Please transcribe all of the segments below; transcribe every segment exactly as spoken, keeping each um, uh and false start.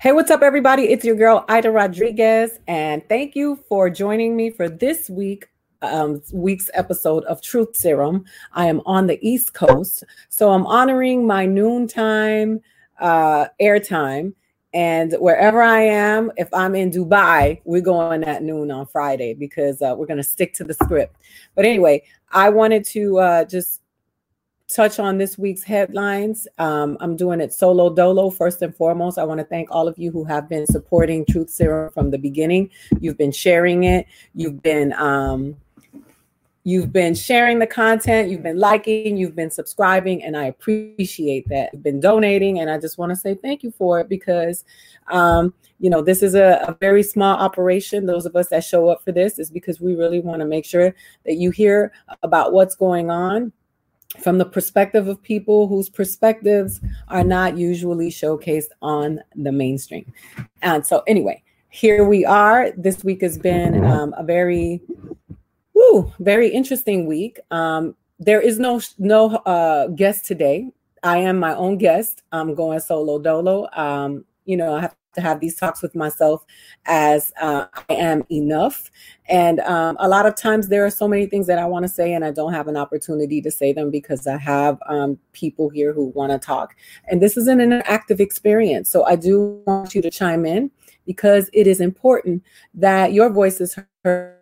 Hey, what's up, everybody? It's your girl, Ida Rodriguez, and thank you for joining me for this week, um, week's episode of Truth Serum. I am on the East Coast, so I'm honoring my noontime uh, airtime. And wherever I am, if I'm in Dubai, we're going at noon on Friday because uh, we're going to stick to the script. But anyway, I wanted to uh, just touch on this week's headlines. Um, I'm doing it solo dolo. First and foremost, I want to thank all of you who have been supporting Truth Serum from the beginning. You've been sharing it. You've been um, you've been sharing the content. You've been liking. You've been subscribing, and I appreciate that. You've been donating, and I just want to say thank you for it because um, you know this is a, a very small operation. Those of us that show up for this is because we really want to make sure that you hear about what's going on from the perspective of people whose perspectives are not usually showcased on the mainstream. And so anyway, here we are. This week has been um, a very, woo, very interesting week. Um, there is no no uh, guest today. I am my own guest. I'm going solo dolo. Um, you know, I have to have these talks with myself as uh, I am enough. And um, a lot of times there are so many things that I want to say and I don't have an opportunity to say them because I have um, people here who want to talk. And this is an interactive experience. So I do want you to chime in because it is important that your voice is heard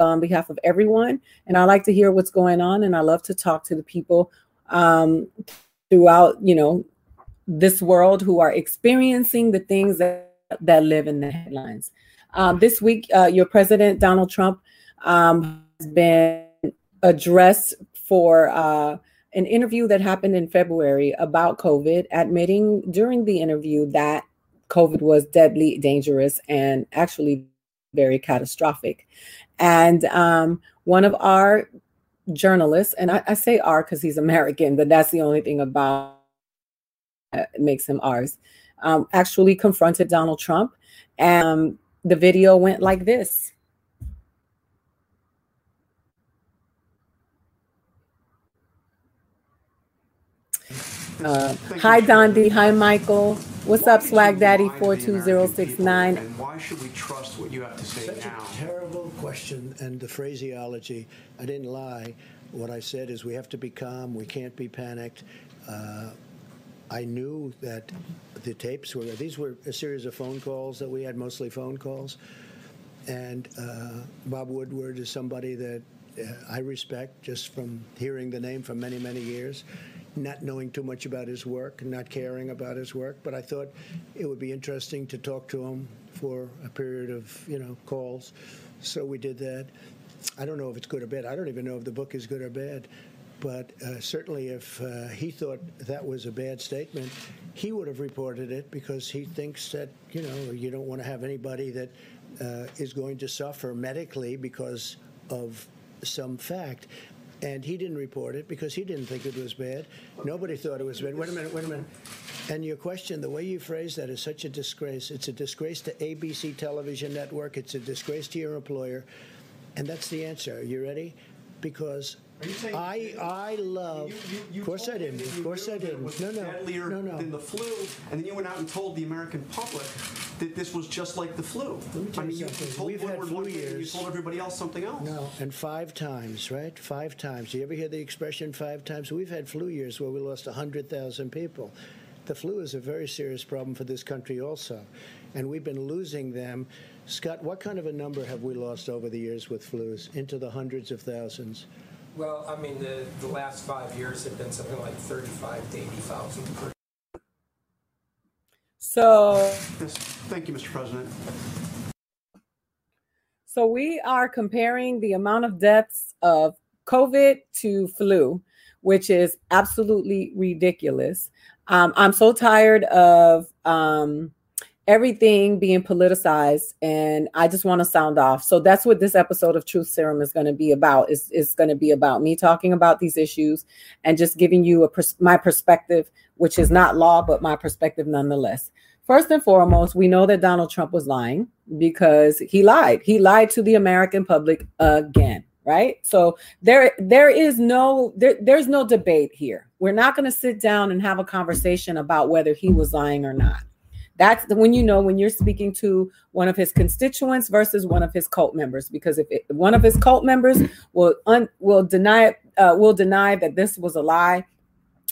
on behalf of everyone. And I like to hear what's going on. And I love to talk to the people um, throughout, you know, this world who are experiencing the things that, that live in the headlines. Um, this week, uh, your president, Donald Trump, um, has been addressed for uh, an interview that happened in February about COVID, admitting during the interview that COVID was deadly, dangerous, and actually very catastrophic. And um, one of our journalists, and I, I say our because he's American, but that's the only thing about it makes him ours, um, actually confronted Donald Trump. And um, the video went like this. Uh, hi, Dondi. Hi, Michael. What's up, Swag Daddy four two zero six nine? And why should we trust what you have to say now? Such a terrible question, and the phraseology, I didn't lie. What I said is we have to be calm. We can't be panicked. Uh, I knew that the tapes were, these were a series of phone calls that we had, mostly phone calls. And uh, Bob Woodward is somebody that uh, I respect just from hearing the name for many, many years, not knowing too much about his work, not caring about his work. But I thought it would be interesting to talk to him for a period of, you know, calls. So we did that. I don't know if it's good or bad. I don't even know if the book is good or bad. But uh, certainly if uh, he thought that was a bad statement, he would have reported it because he thinks that, you know, you don't want to have anybody that uh, is going to suffer medically because of some fact. And he didn't report it because he didn't think it was bad. Nobody thought it was bad. Wait a minute, wait a minute. And your question, the way you phrase that is such a disgrace. It's a disgrace to A B C Television Network. It's a disgrace to your employer. And that's the answer. Are you ready? Because I I love. You, you, you of course I didn't. Of course I didn't. It was no, no, deadlier no, no. than the flu, and then you went out and told the American public that this was just like the flu. Let me tell I mean, you something. We've had flu years. You told everybody else something else. No, and five times, right? Five times. Do you ever hear the expression five times? We've had flu years where we lost a hundred thousand people. The flu is a very serious problem for this country also, and we've been losing them. Scott, what kind of a number have we lost over the years with flus? Into the hundreds of thousands. Well, I mean, the, the last five years have been something like thirty-five to eighty thousand per year. So, thank you, Mister President. So we are comparing the amount of deaths of COVID to flu, which is absolutely ridiculous. Um, I'm so tired of um, everything being politicized, and I just want to sound off. So that's what this episode of Truth Serum is going to be about. It's, it's going to be about me talking about these issues and just giving you a pers- my perspective, which is not law, but my perspective nonetheless. First and foremost, we know that Donald Trump was lying because he lied. He lied to the American public again. Right. So there there is no there, there's no debate here. We're not going to sit down and have a conversation about whether he was lying or not. That's the, when you know when you're speaking to one of his constituents versus one of his cult members, because if it, one of his cult members will un, will deny uh, will deny that this was a lie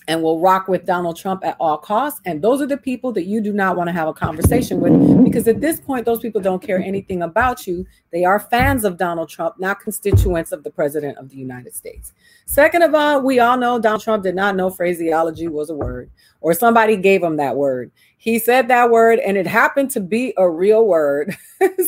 and will rock with Donald Trump at all costs. And those are the people that you do not want to have a conversation with, because at this point, those people don't care anything about you. They are fans of Donald Trump, not constituents of the president of the United States. Second of all, we all know Donald Trump did not know phraseology was a word, or somebody gave him that word. He said that word and it happened to be a real word.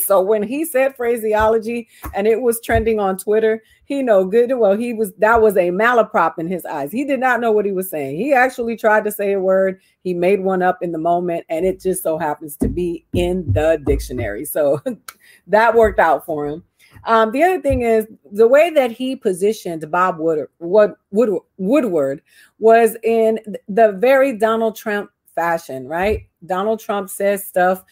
So when he said phraseology and it was trending on Twitter, he know good and well he was that was a malaprop in his eyes. He did not know what he was saying. He actually tried to say a word. He made one up in the moment, and it just so happens to be in the dictionary. So that worked out for him. Um, the other thing is the way that he positioned Bob Woodward, Wood, Wood, Woodward was in the very Donald Trump fashion, right? Donald Trump says stuff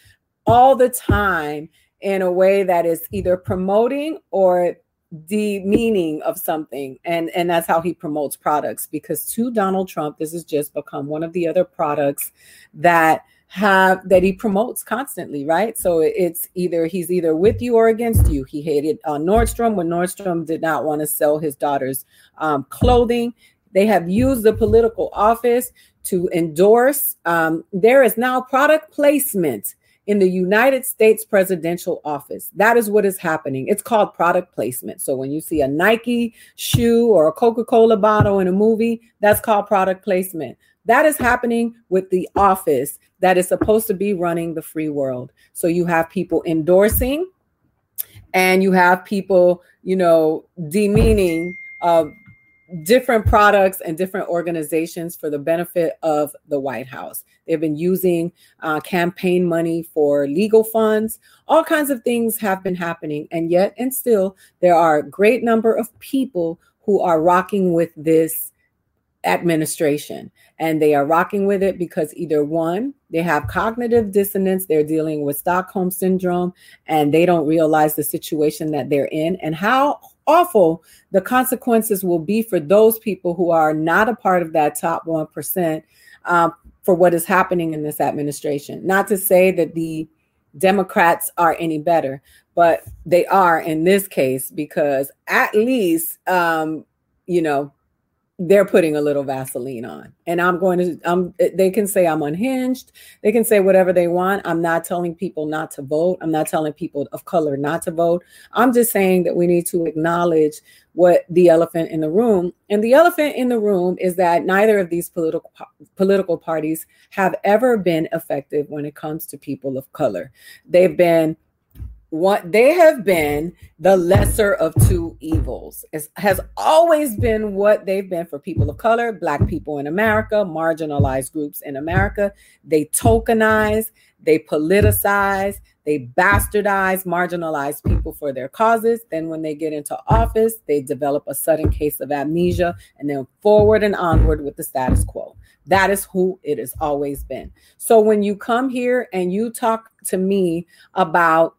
all the time in a way that is either promoting or demeaning of something. And, and that's how he promotes products, because to Donald Trump, this has just become one of the other products that have that he promotes constantly, right? So it's either he's either with you or against you. He hated uh, Nordstrom when Nordstrom did not want to sell his daughter's um, clothing. They have used the political office to endorse. Um, there is now product placement in the United States presidential office. That is what is happening. It's called product placement. So when you see a Nike shoe or a Coca-Cola bottle in a movie, that's called product placement. That is happening with the office that is supposed to be running the free world. So you have people endorsing and you have people, you know, demeaning uh, different products and different organizations for the benefit of the White House. They've been using uh, campaign money for legal funds. All kinds of things have been happening. And yet and still there are a great number of people who are rocking with this administration, and they are rocking with it because either one, they have cognitive dissonance, they're dealing with Stockholm syndrome, and they don't realize the situation that they're in and how awful the consequences will be for those people who are not a part of that top one percent um, for what is happening in this administration. Not to say that the Democrats are any better, but they are in this case, because at least, um, you know, they're putting a little Vaseline on, and I'm going to, um, they can say I'm unhinged. They can say whatever they want. I'm not telling people not to vote. I'm not telling people of color not to vote. I'm just saying that we need to acknowledge what the elephant in the room, and the elephant in the room is that neither of these political political parties have ever been effective when it comes to people of color. They've been What they have been the lesser of two evils. It has always been what they've been for people of color, Black people in America, marginalized groups in America. They tokenize, they politicize, they bastardize marginalized people for their causes. Then when they get into office, they develop a sudden case of amnesia and then forward and onward with the status quo. That is who it has always been. So when you come here and you talk to me about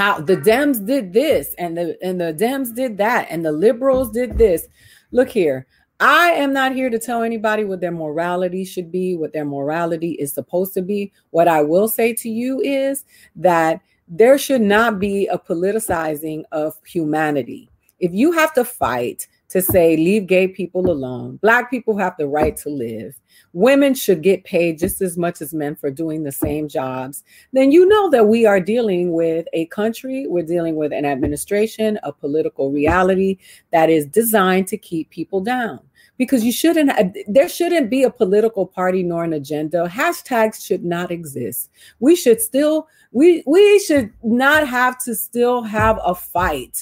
how the Dems did this and the and the Dems did that and the liberals did this. Look here, I am not here to tell anybody what their morality should be, what their morality is supposed to be. What I will say to you is that there should not be a politicizing of humanity. If you have to fight to say, leave gay people alone, Black people have the right to live, women should get paid just as much as men for doing the same jobs, then you know that we are dealing with a country, we're dealing with an administration, a political reality that is designed to keep people down. Because you shouldn't, there shouldn't be a political party nor an agenda. Hashtags should not exist. We should still, we we should not have to still have a fight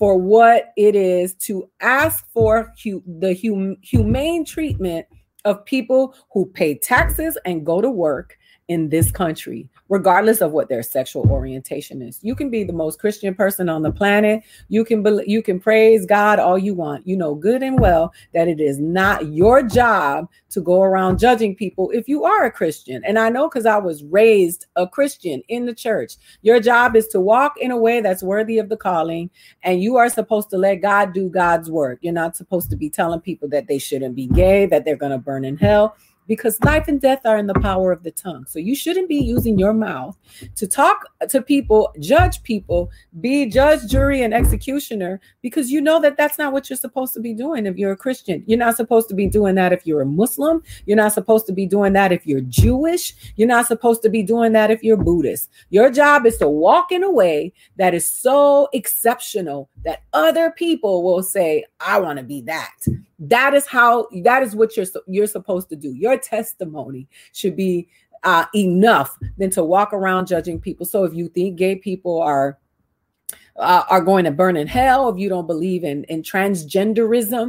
for what it is to ask for hu- the hum- humane treatment of people who pay taxes and go to work in this country, regardless of what their sexual orientation is. You can be the most Christian person on the planet. You can be- you can praise God all you want. You know good and well that it is not your job to go around judging people if you are a Christian. And I know, because I was raised a Christian in the church. Your job is to walk in a way that's worthy of the calling, and you are supposed to let God do God's work. You're not supposed to be telling people that they shouldn't be gay, that they're going to burn in hell. because life and death are in the power of the tongue. So you shouldn't be using your mouth to talk to people, judge people, be judge, jury, and executioner, because you know that that's not what you're supposed to be doing if you're a Christian. You're not supposed to be doing that if you're a Muslim. You're not supposed to be doing that if you're Jewish. You're not supposed to be doing that if you're Buddhist. Your job is to walk in a way that is so exceptional that other people will say, I want to be that. That is how, that is what you're, you're supposed to do. Your testimony should be uh, enough than to walk around judging people. So if you think gay people are Uh, are going to burn in hell, if you don't believe in, in transgenderism,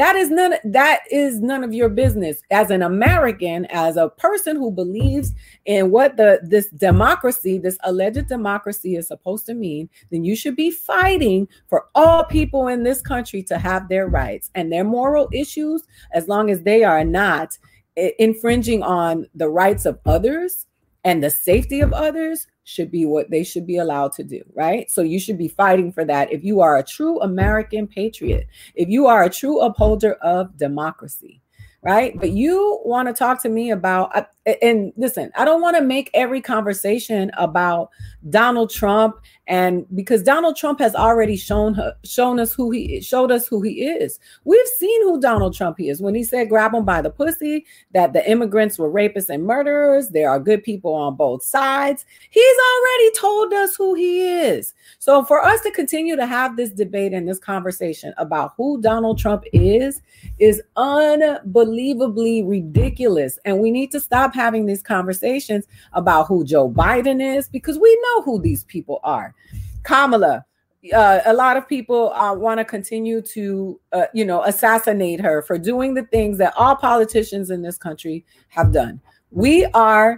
that is none that is none of your business. As an American, as a person who believes in what the this democracy, this alleged democracy is supposed to mean, then you should be fighting for all people in this country to have their rights and their moral issues, as long as they are not infringing on the rights of others and the safety of others. Should be what they should be allowed to do, right? So you should be fighting for that if you are a true American patriot, if you are a true upholder of democracy, right? But you want to talk to me about, and listen, I don't want to make every conversation about Donald Trump, and because Donald Trump has already shown her, shown us who he showed us who he is. We've seen who Donald Trump is when he said, grab him by the pussy, that the immigrants were rapists and murderers. There are good people on both sides. He's already told us who he is. So for us to continue to have this debate and this conversation about who Donald Trump is, is unbelievably ridiculous. And we need to stop having these conversations about who Joe Biden is, because we know who these people are. Kamala, uh, a lot of people uh, want to continue to, uh, you know, assassinate her for doing the things that all politicians in this country have done. We are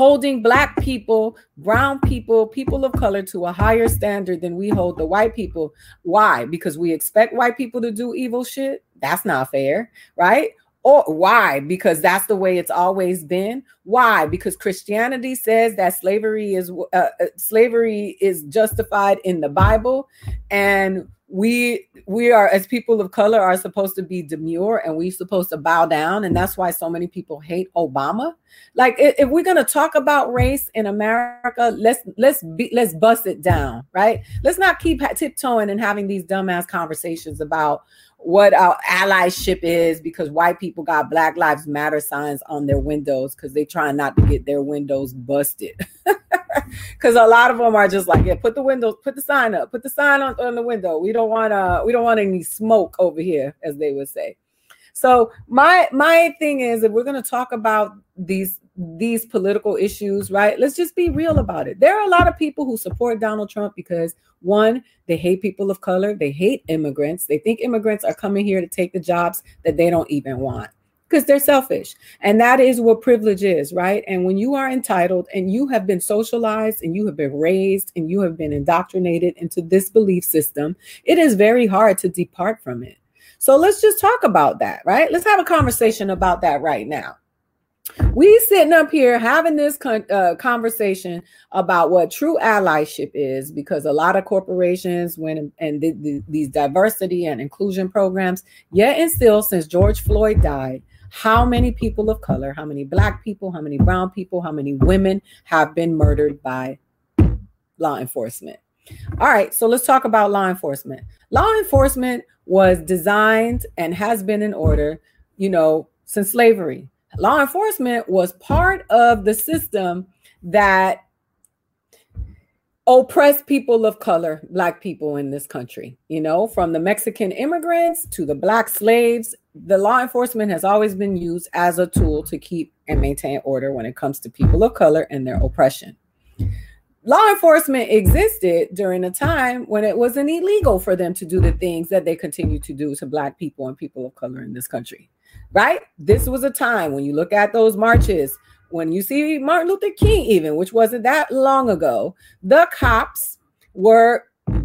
holding Black people, brown people, people of color to a higher standard than we hold the white people. Why? Because we expect white people to do evil shit? That's not fair, right? Or why? Because that's the way it's always been. Why? Because Christianity says that slavery is uh, slavery is justified in the Bible, and we we are, as people of color, are supposed to be demure, and we're supposed to bow down. And that's why so many people hate Obama. Like, if we're gonna talk about race in America, let's let's be, let's bust it down, right? Let's not keep tiptoeing and having these dumbass conversations about what our allyship is because white people got Black Lives Matter signs on their windows because they trying not to get their windows busted. Because a lot of them are just like, yeah, put the windows, put the sign up, put the sign on, on the window. We don't want uh, we don't want any smoke over here, as they would say. So my my thing is, if we're going to talk about these these political issues, right, let's just be real about it. There are a lot of people who support Donald Trump because, one, they hate people of color. They hate immigrants. They think immigrants are coming here to take the jobs that they don't even want, because they're selfish. And that is what privilege is, right? And when you are entitled and you have been socialized and you have been raised and you have been indoctrinated into this belief system, it is very hard to depart from it. So let's just talk about that, right? Let's have a conversation about that right now. We sitting up here having this con- uh, conversation about what true allyship is, because a lot of corporations when and th- th- these diversity and inclusion programs, yet and still, since George Floyd died, how many people of color, how many Black people, how many brown people, how many women have been murdered by law enforcement? All right, so let's talk about law enforcement. Law enforcement was designed and has been in order, you know, since slavery. Law enforcement was part of the system that oppressed people of color, Black people in this country, you know, from the Mexican immigrants to the Black slaves. The law enforcement has always been used as a tool to keep and maintain order when it comes to people of color and their oppression. Law enforcement existed during a time when it wasn't illegal for them to do the things that they continue to do to Black people and people of color in this country, right? This was a time when you look at those marches, when you see Martin Luther King even, which wasn't that long ago, the cops were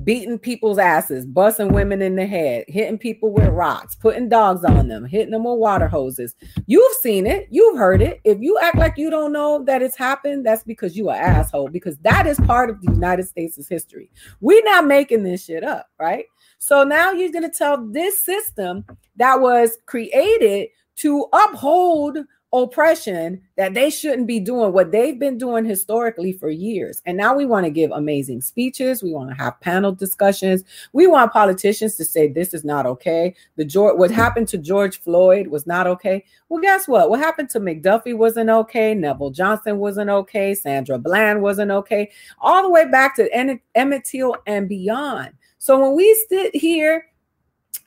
beating people's asses, busting women in the head, hitting people with rocks, putting dogs on them, hitting them with water hoses. You've seen it. You've heard it. If you act like you don't know that it's happened, that's because you an asshole, because that is part of the United States' history. We're not making this shit up, right? So now you're going to tell this system that was created to uphold oppression that they shouldn't be doing what they've been doing historically for years. And now we want to give amazing speeches. We want to have panel discussions. We want politicians to say, this is not okay. The George, what happened to George Floyd was not okay. Well, guess what? What happened to McDuffie wasn't okay. Neville Johnson wasn't okay. Sandra Bland wasn't okay. All the way back to Emmett Till and beyond. So when we sit here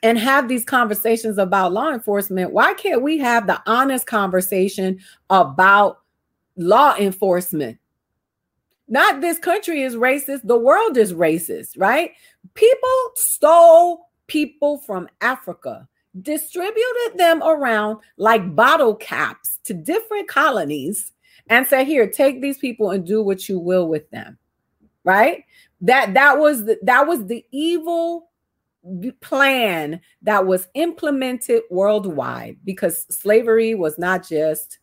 and have these conversations about law enforcement, why can't we have the honest conversation about law enforcement? Not this country is racist, the world is racist, right? People stole people from Africa, distributed them around like bottle caps to different colonies and said, here, take these people and do what you will with them, right? That, that was the, that was the evil plan that was implemented worldwide, because slavery was not just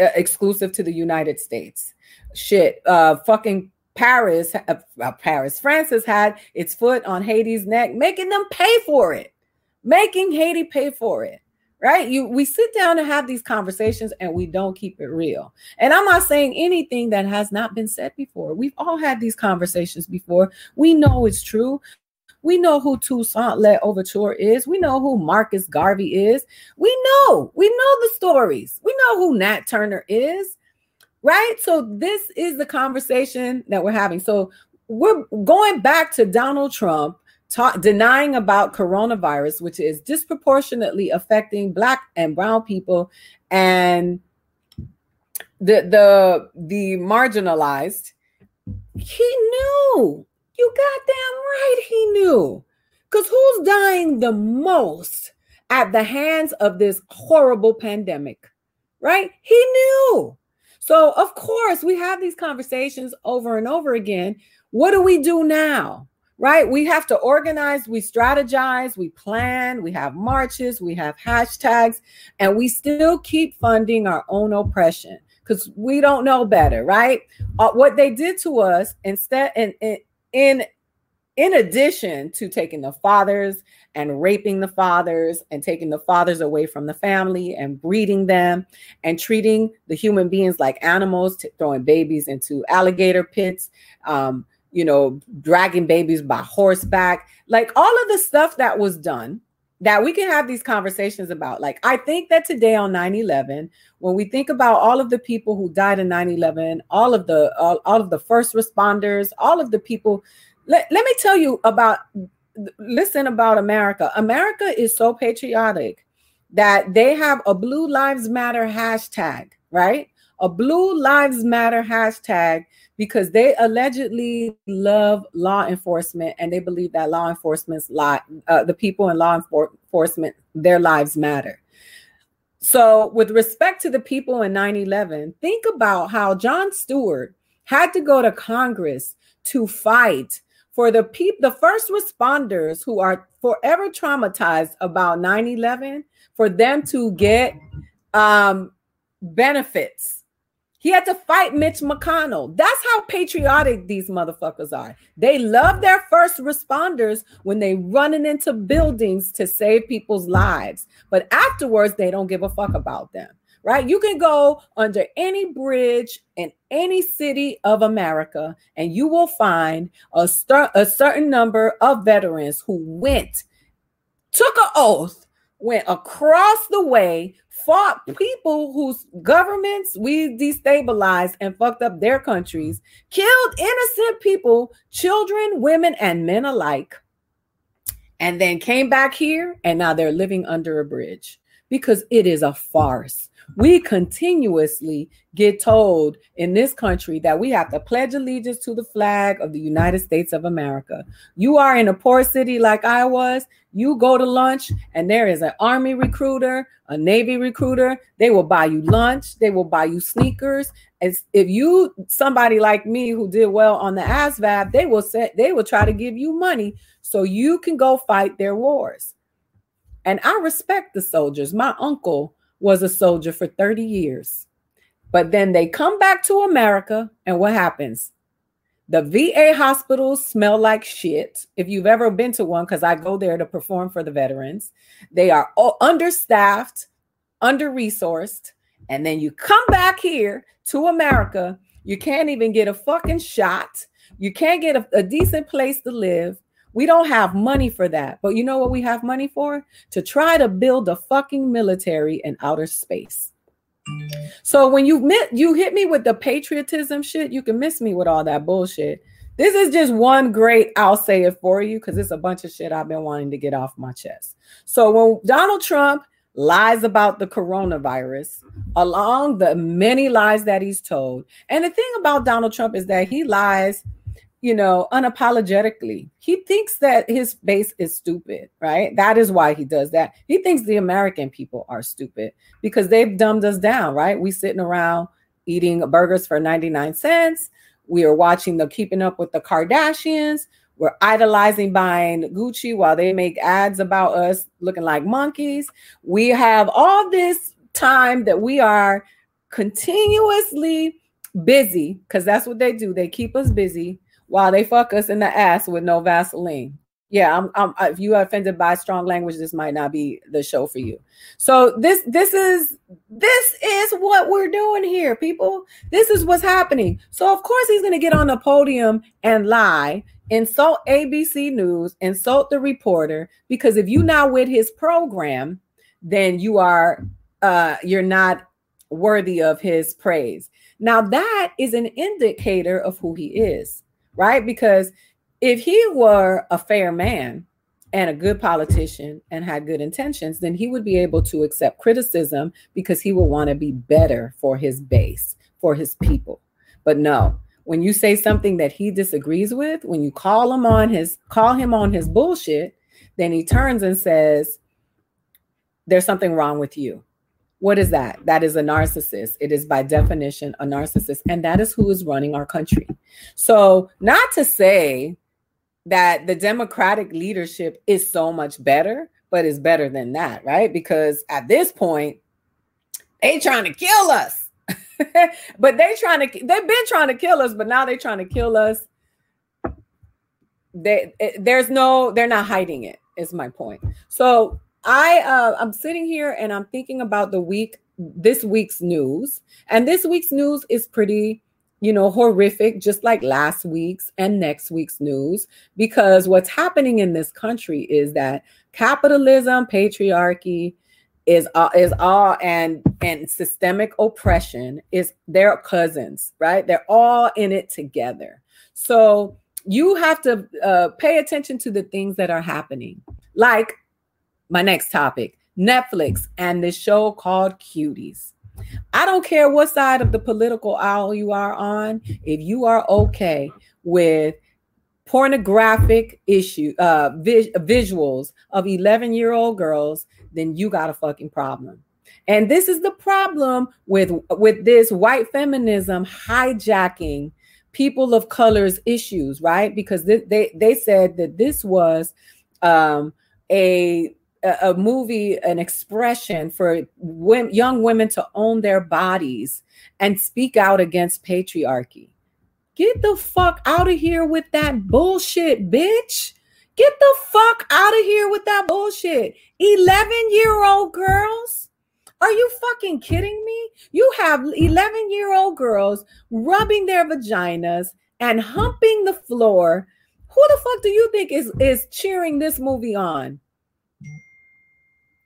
uh, exclusive to the United States. Shit, uh, fucking Paris, uh, uh, Paris, Francis had its foot on Haiti's neck, making them pay for it, making Haiti pay for it. Right? You, we sit down and have these conversations and we don't keep it real. And I'm not saying anything that has not been said before. We've all had these conversations before. We know it's true. We know who Toussaint L'Ouverture is. We know who Marcus Garvey is. We know. We know the stories. We know who Nat Turner is, right? So this is the conversation that we're having. So we're going back to Donald Trump ta- denying about coronavirus, which is disproportionately affecting Black and brown people and the the, the marginalized. He knew. You goddamn right he knew. Because who's dying the most at the hands of this horrible pandemic, right? He knew. So, of course, we have these conversations over and over again. What do we do now, right? We have to organize, we strategize, we plan, we have marches, we have hashtags, and we still keep funding our own oppression because we don't know better, right? Uh, what they did to us instead, and, and In in addition to taking the fathers and raping the fathers and taking the fathers away from the family and breeding them and treating the human beings like animals, t- throwing babies into alligator pits, um, you know, dragging babies by horseback, like all of the stuff that was done that we can have these conversations about. Like, I think that today on nine eleven, when we think about all of the people who died in nine eleven, all of the all, all of the first responders, all of the people, let, let me tell you about, listen about America. America is so patriotic that they have a Blue Lives Matter hashtag, right? A Blue Lives Matter hashtag because they allegedly love law enforcement and they believe that law enforcement's li- uh, the people in law enfor- enforcement, their lives matter. So with respect to the people in nine eleven, think about how John Stewart had to go to Congress to fight for the peop- the first responders who are forever traumatized about nine eleven, for them to get um, benefits. He had to fight Mitch McConnell. That's how patriotic these motherfuckers are. They love their first responders when they running into buildings to save people's lives. But afterwards, they don't give a fuck about them, right? You can go under any bridge in any city of America, and you will find a, st- a certain number of veterans who went, took an oath, went across the way, fought people whose governments we destabilized and fucked up their countries, killed innocent people, children, women, and men alike, and then came back here, and now they're living under a bridge because it is a farce. We continuously get told in this country that we have to pledge allegiance to the flag of the United States of America. You are in a poor city like I was, you go to lunch and there is an Army recruiter, a Navy recruiter. They will buy you lunch. They will buy you sneakers. As if you, somebody like me who did well on the A S V A B, they will set, they will try to give you money so you can go fight their wars. And I respect the soldiers. My uncle was a soldier for thirty years. But then they come back to America, and what happens? The V A hospitals smell like shit. If you've ever been to one, because I go there to perform for the veterans, they are all understaffed, under-resourced, And then you come back here to America. You can't even get a fucking shot. You can't get a, a decent place to live. We don't have money for that. But you know what we have money for? To try to build a fucking military in outer space. So when you mit, you hit me with the patriotism shit, you can miss me with all that bullshit. This is just one great, I'll say it for you, because it's a bunch of shit I've been wanting to get off my chest. So when Donald Trump lies about the coronavirus, along the many lies that he's told. And the thing about Donald Trump is that he lies, you know, unapologetically. He thinks that his base is stupid, right? That is why he does that. He thinks the American people are stupid because they've dumbed us down, right? We sitting around eating burgers for ninety-nine cents. We are watching the Keeping Up with the Kardashians. We're idolizing buying Gucci while they make ads about us looking like monkeys. We have all this time that we are continuously busy, because that's what they do. They keep us busy while they fuck us in the ass with no Vaseline. Yeah, I'm, I'm, if you are offended by strong language, this might not be the show for you. So this this is this is what we're doing here, people. This is what's happening. So of course he's going to get on the podium and lie, insult A B C News, insult the reporter, because if you're not with his program, then you are uh, you're not worthy of his praise. Now that is an indicator of who he is, right? Because if he were a fair man and a good politician and had good intentions, then he would be able to accept criticism because he would want to be better for his base, for his people. But no, when you say something that he disagrees with, when you call him on his call him on his bullshit, then he turns and says, there's something wrong with you. What is that? That is a narcissist. It is by definition a narcissist. And that is who is running our country. So not to say that the Democratic leadership is so much better, but it's better than that, right? Because at this point, they trying to kill us. But they trying to, they've been trying to kill us, but now they're trying to kill us. They, there's no, they're not hiding it, is my point. So I, uh, I'm sitting here and I'm thinking about the week, this week's news. And this week's news is pretty, you know, horrific, just like last week's and next week's news, because what's happening in this country is that capitalism, patriarchy is all, is all and and systemic oppression is their cousins, right? They're all in it together. So you have to uh, pay attention to the things that are happening. Like my next topic, Netflix and this show called Cuties. I don't care what side of the political aisle you are on. If you are okay with pornographic issue uh, vis- visuals of eleven-year-old girls, then you got a fucking problem. And this is the problem with, with this white feminism hijacking people of color's issues, right? Because th- they, they said that this was um, a... a movie, an expression for women, young women to own their bodies and speak out against patriarchy. Get the fuck out of here with that bullshit, bitch. Get the fuck out of here with that bullshit. eleven-year-old girls? Are you fucking kidding me? You have eleven-year-old girls rubbing their vaginas and humping the floor. Who the fuck do you think is, is cheering this movie on?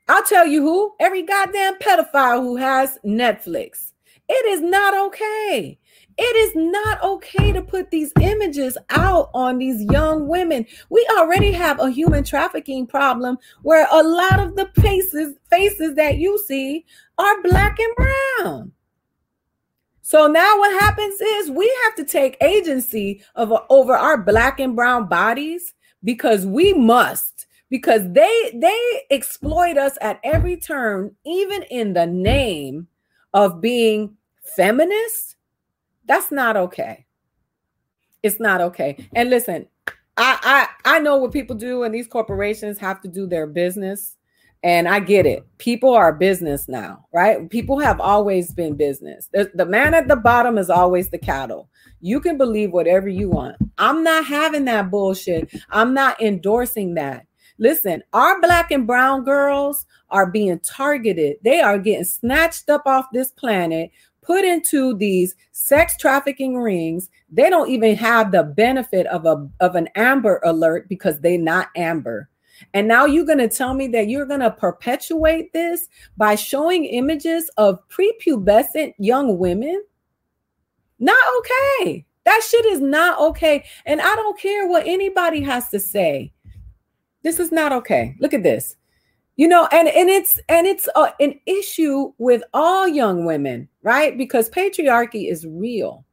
I'll tell you who, every goddamn pedophile who has Netflix. It is not okay. It is not okay to put these images out on these young women. We already have a human trafficking problem where a lot of the faces, faces that you see are black and brown. So now what happens is we have to take agency of, over our black and brown bodies because we must. Because they they exploit us at every turn, even in the name of being feminist. That's not okay. It's not okay. And listen, I, I I know what people do, and these corporations have to do their business. And I get it. People are business now, right? People have always been business. The, the man at the bottom is always the cattle. You can believe whatever you want. I'm not having that bullshit. I'm not endorsing that. Listen, our black and brown girls are being targeted. They are getting snatched up off this planet, put into these sex trafficking rings. They don't even have the benefit of a of an Amber Alert because they're not Amber. And now you're going to tell me that you're going to perpetuate this by showing images of prepubescent young women? Not okay. That shit is not okay. And I don't care what anybody has to say. This is not okay. Look at this. You know, and, and it's and it's uh, an issue with all young women, right? Because patriarchy is real.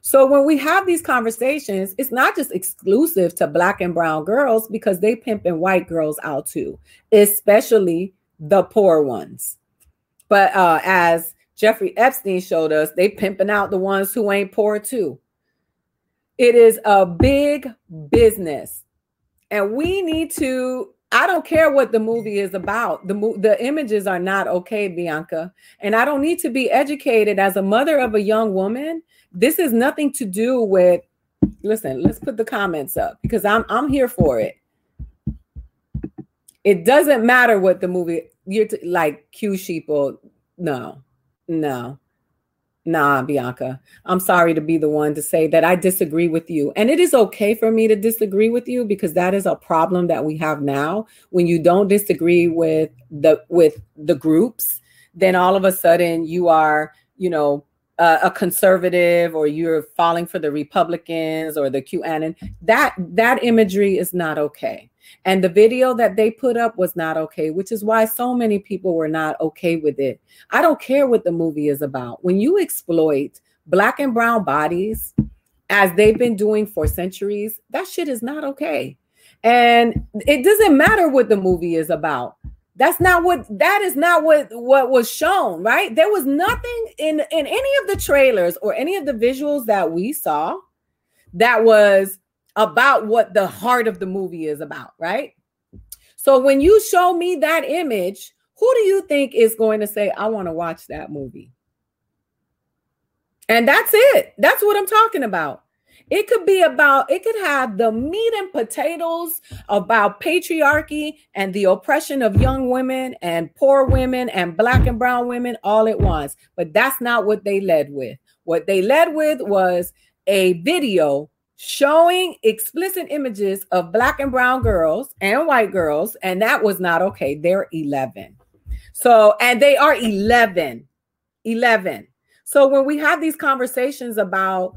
So when we have these conversations, it's not just exclusive to black and brown girls, because they pimping white girls out too, especially the poor ones. But uh, as Jeffrey Epstein showed us, they pimping out the ones who ain't poor too. It is a big business, and we need to. I don't care what the movie is about. The, mo- the images are not okay, Bianca. And I don't need to be educated as a mother of a young woman. This is nothing to do with, listen, let's put the comments up because I'm I'm here for it. It doesn't matter what the movie, you're t- like Q sheeple. No, no, nah, Bianca. I'm sorry to be the one to say that I disagree with you. And it is okay for me to disagree with you because that is a problem that we have now. When you don't disagree with the with the groups, then all of a sudden you are, you know, Uh, a conservative, or you're falling for the Republicans or the QAnon. That that imagery is not okay. And the video that they put up was not okay, which is why so many people were not okay with it. I don't care what the movie is about. When you exploit black and brown bodies, as they've been doing for centuries, that shit is not okay. And it doesn't matter what the movie is about. That's not what, that is not what, what was shown, right? There was nothing in, in any of the trailers or any of the visuals that we saw that was about what the heart of the movie is about, right? So when you show me that image, who do you think is going to say, I want to watch that movie? And that's it. That's what I'm talking about. It could be about, it could have the meat and potatoes about patriarchy and the oppression of young women and poor women and black and brown women all at once. But that's not what they led with. What they led with was a video showing explicit images of black and brown girls and white girls. And that was not okay. They're eleven. So, and they are eleven, eleven. So when we have these conversations about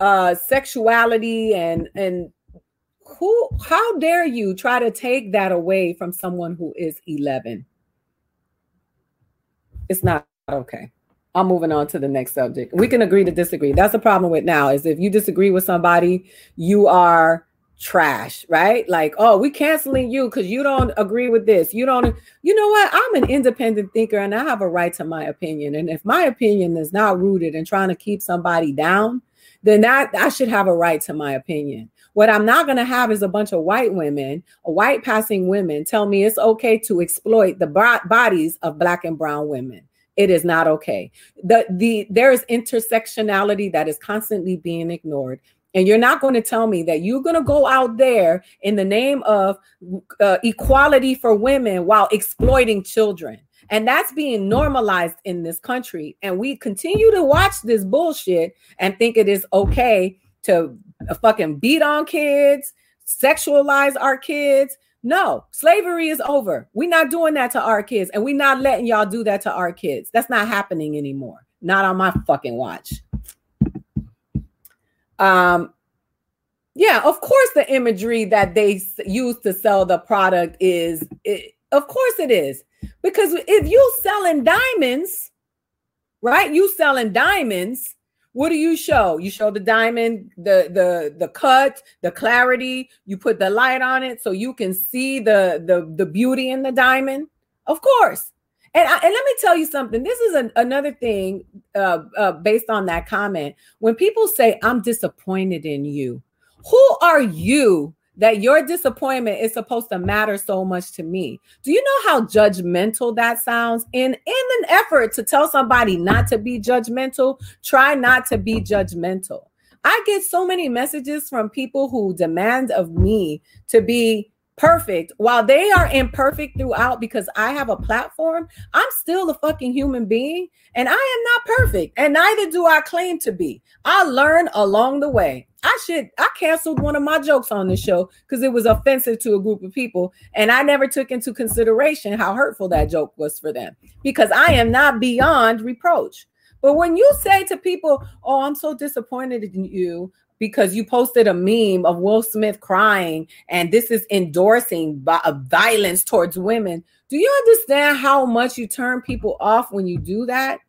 uh sexuality and and who, how dare you try to take that away from someone who is eleven? It's not okay. I'm moving on to the next subject. We can agree to disagree. That's the problem with now, is if you disagree with somebody, you are trash, right? Like, oh, we canceling you because you don't agree with this. You don't, you know what? I'm an independent thinker and I have a right to my opinion. And if my opinion is not rooted in trying to keep somebody down, then that I should have a right to my opinion. What I'm not going to have is a bunch of white women, white passing women, tell me it's okay to exploit the bodies of black and brown women. It is not okay. The, the, there is intersectionality that is constantly being ignored. And you're not going to tell me that you're going to go out there in the name of uh, equality for women while exploiting children. And that's being normalized in this country. And we continue to watch this bullshit and think it is okay to fucking beat on kids, sexualize our kids. No, slavery is over. We're not doing that to our kids. And we're not letting y'all do that to our kids. That's not happening anymore. Not on my fucking watch. Um, yeah, of course the imagery that they use to sell the product is, it, of course it is. Because if you selling diamonds, right? You selling diamonds. What do you show? You show the diamond, the the the cut, the clarity. You put the light on it so you can see the the the beauty in the diamond. Of course. And I, and let me tell you something. This is an, another thing uh, uh, based on that comment. When people say, "I'm disappointed in you," who are you that your disappointment is supposed to matter so much to me? Do you know how judgmental that sounds? In, in an effort to tell somebody not to be judgmental, try not to be judgmental. I get so many messages from people who demand of me to be perfect. While they are imperfect throughout because I have a platform, I'm still a fucking human being and I am not perfect and neither do I claim to be. I learn along the way. I should, I canceled one of my jokes on this show because it was offensive to a group of people and I never took into consideration how hurtful that joke was for them because I am not beyond reproach. But when you say to people, oh, I'm so disappointed in you because you posted a meme of Will Smith crying and this is endorsing violence towards women, do you understand how much you turn people off when you do that?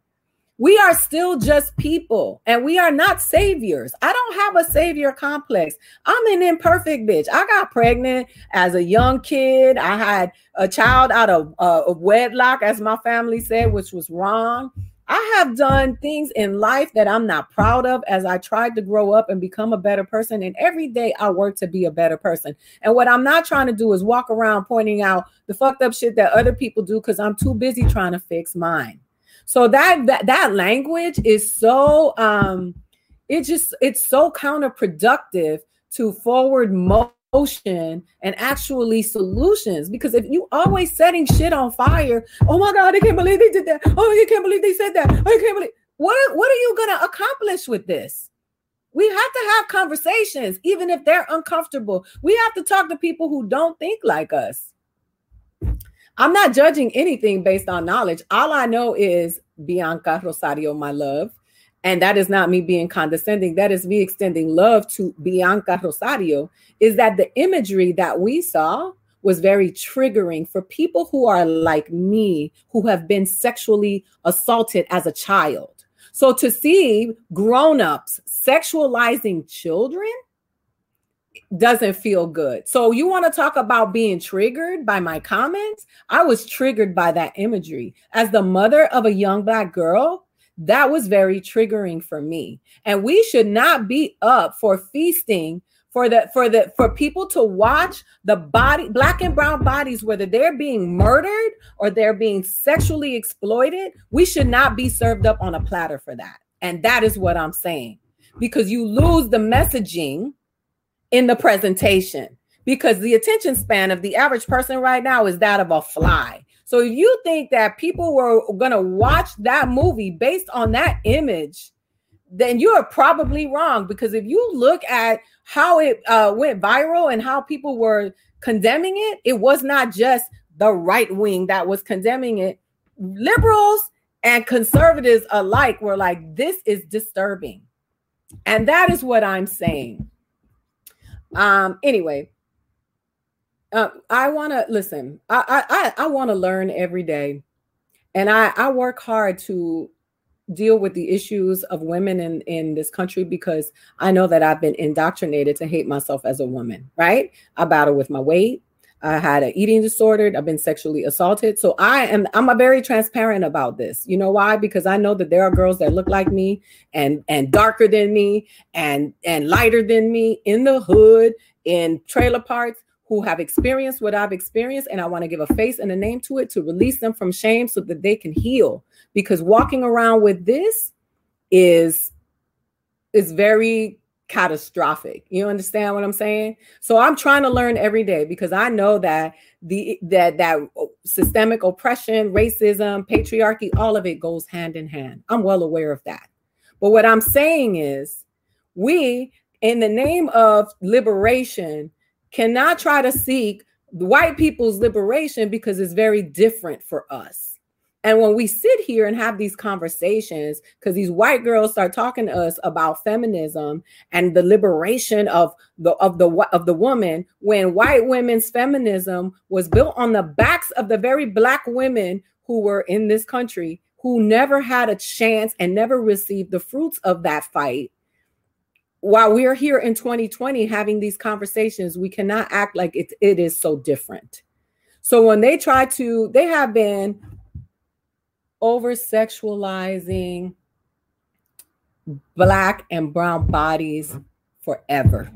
We are still just people and we are not saviors. I don't have a savior complex. I'm an imperfect bitch. I got pregnant as a young kid. I had a child out of uh, a wedlock, as my family said, which was wrong. I have done things in life that I'm not proud of as I tried to grow up and become a better person. And every day I work to be a better person. And what I'm not trying to do is walk around pointing out the fucked up shit that other people do because I'm too busy trying to fix mine. So that that, that language is so, um, it just, it's so counterproductive to forward motion and actually solutions, because if you always setting shit on fire, oh my God, I can't believe they did that. Oh, you can't believe they said that. I can't believe. What, what are you going to accomplish with this? We have to have conversations, even if they're uncomfortable. We have to talk to people who don't think like us. I'm not judging anything based on knowledge. All I know is Bianca Rosario, my love. And that is not me being condescending. That is me extending love to Bianca Rosario, is that the imagery that we saw was very triggering for people who are like me, who have been sexually assaulted as a child. So to see grown-ups sexualizing children doesn't feel good. So you want to talk about being triggered by my comments? I was triggered by that imagery. As the mother of a young Black girl, that was very triggering for me. And we should not be up for feasting for the for the for people to watch the body, Black and brown bodies, whether they're being murdered or they're being sexually exploited. We should not be served up on a platter for that. And that is what I'm saying, because you lose the messaging in the presentation, because the attention span of the average person right now is that of a fly. So if you think that people were going to watch that movie based on that image, then you are probably wrong. Because if you look at how it uh, went viral and how people were condemning it, it was not just the right wing that was condemning it. Liberals and conservatives alike were like, this is disturbing. And that is what I'm saying. Um, anyway. Uh, I want to listen, I I, I want to learn every day. And I, I work hard to deal with the issues of women in, in this country, because I know that I've been indoctrinated to hate myself as a woman, right? I battle with my weight. I had an eating disorder. I've been sexually assaulted. So I am, I'm a very transparent about this. You know why? Because I know that there are girls that look like me and, and darker than me and, and lighter than me in the hood, in trailer parks, who have experienced what I've experienced, and I want to give a face and a name to it to release them from shame so that they can heal. Because walking around with this is, is very catastrophic. You understand what I'm saying? So I'm trying to learn every day, because I know that the that that systemic oppression, racism, patriarchy, all of it goes hand in hand. I'm well aware of that. But what I'm saying is, we, in the name of liberation, cannot try to seek white people's liberation, because it's very different for us. And when we sit here and have these conversations, because these white girls start talking to us about feminism and the liberation of the of the of the woman, when white women's feminism was built on the backs of the very Black women who were in this country, who never had a chance and never received the fruits of that fight. While we're here in twenty twenty having these conversations, we cannot act like it, it is so different. So when they try to, they have been over-sexualizing Black and brown bodies forever.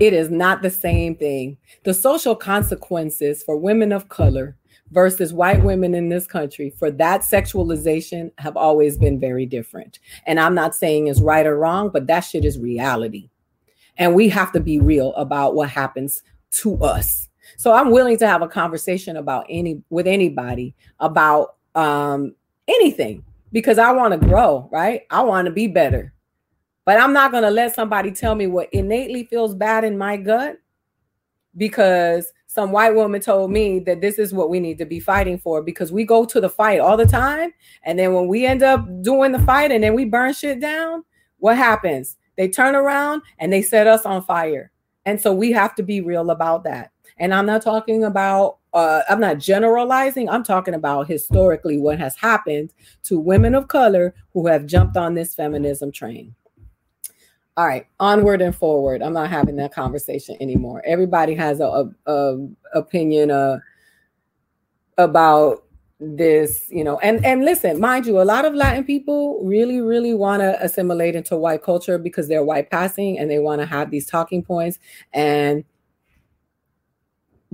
It is not the same thing. The social consequences for women of color versus white women in this country for that sexualization have always been very different. And I'm not saying it's right or wrong, but that shit is reality. And we have to be real about what happens to us. So I'm willing to have a conversation about any with anybody about um, anything, because I want to grow, right? I want to be better. But I'm not going to let somebody tell me what innately feels bad in my gut, because some white woman told me that this is what we need to be fighting for, because we go to the fight all the time. And then when we end up doing the fight and then we burn shit down, what happens? They turn around and they set us on fire. And so we have to be real about that. And I'm not talking about, uh, I'm not generalizing. I'm talking about historically what has happened to women of color who have jumped on this feminism train. All right, onward and forward. I'm not having that conversation anymore. Everybody has a, a, a opinion uh, about this, you know. And and listen, mind you, a lot of Latin people really, really want to assimilate into white culture because they're white passing and they want to have these talking points, and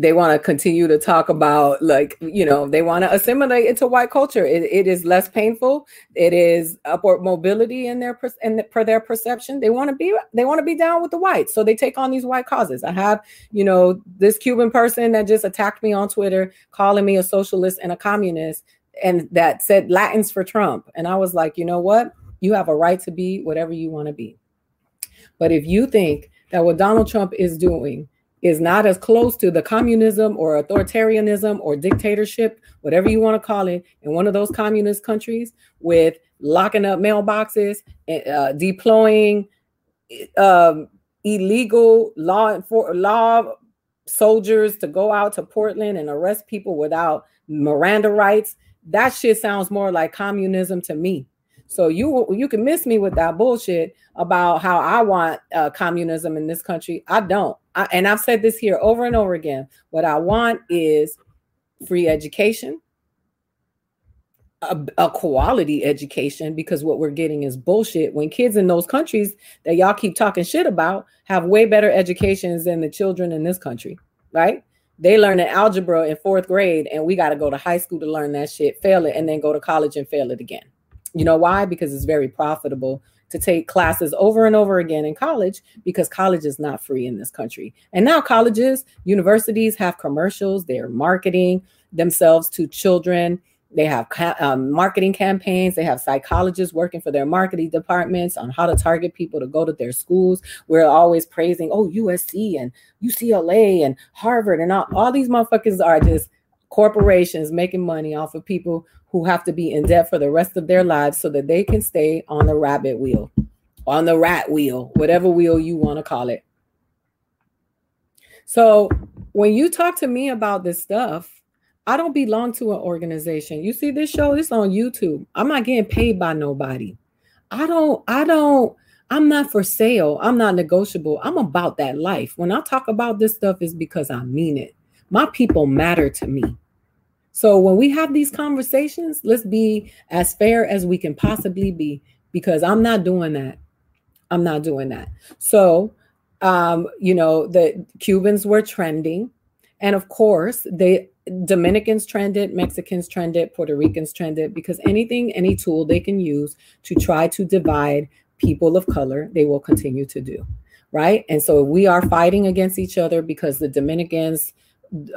they want to continue to talk about, like, you know, they want to assimilate into white culture. It, it is less painful. It is upward mobility in their per, in the, per their perception. They want to be they want to be down with the whites, so they take on these white causes. I have, you know, this Cuban person that just attacked me on Twitter, calling me a socialist and a communist, and that said Latins for Trump. And I was like, you know what? You have a right to be whatever you want to be. But if you think that what Donald Trump is doing is not as close to the communism or authoritarianism or dictatorship, whatever you want to call it, in one of those communist countries with locking up mailboxes, uh, deploying um, illegal law law soldiers to go out to Portland and arrest people without Miranda rights, that shit sounds more like communism to me. So you you can miss me with that bullshit about how I want uh, communism in this country. I don't. I, and I've said this here over and over again. What I want is free education, a, a quality education, because what we're getting is bullshit. When kids in those countries that y'all keep talking shit about have way better educations than the children in this country, right? They learn algebra in fourth grade, and we got to go to high school to learn that shit, fail it, and then go to college and fail it again. You know why? Because it's very profitable to take classes over and over again in college, because college is not free in this country. And now colleges, universities have commercials. They're marketing themselves to children. They have um, marketing campaigns. They have psychologists working for their marketing departments on how to target people to go to their schools. We're always praising, oh, U S C and U C L A and Harvard and all, all these motherfuckers are just corporations making money off of people who have to be in debt for the rest of their lives so that they can stay on the rabbit wheel, on the rat wheel, whatever wheel you want to call it. So when you talk to me about this stuff, I don't belong to an organization. You see this show, it's on YouTube. I'm not getting paid by nobody. I don't, I don't, I'm not for sale. I'm not negotiable. I'm about that life. When I talk about this stuff, it's because I mean it. My people matter to me. So when we have these conversations, let's be as fair as we can possibly be, because I'm not doing that. I'm not doing that. So, um, you know, the Cubans were trending. And of course, they Dominicans trended, Mexicans trended, Puerto Ricans trended, because anything, any tool they can use to try to divide people of color, they will continue to do. Right. And so we are fighting against each other because the Dominicans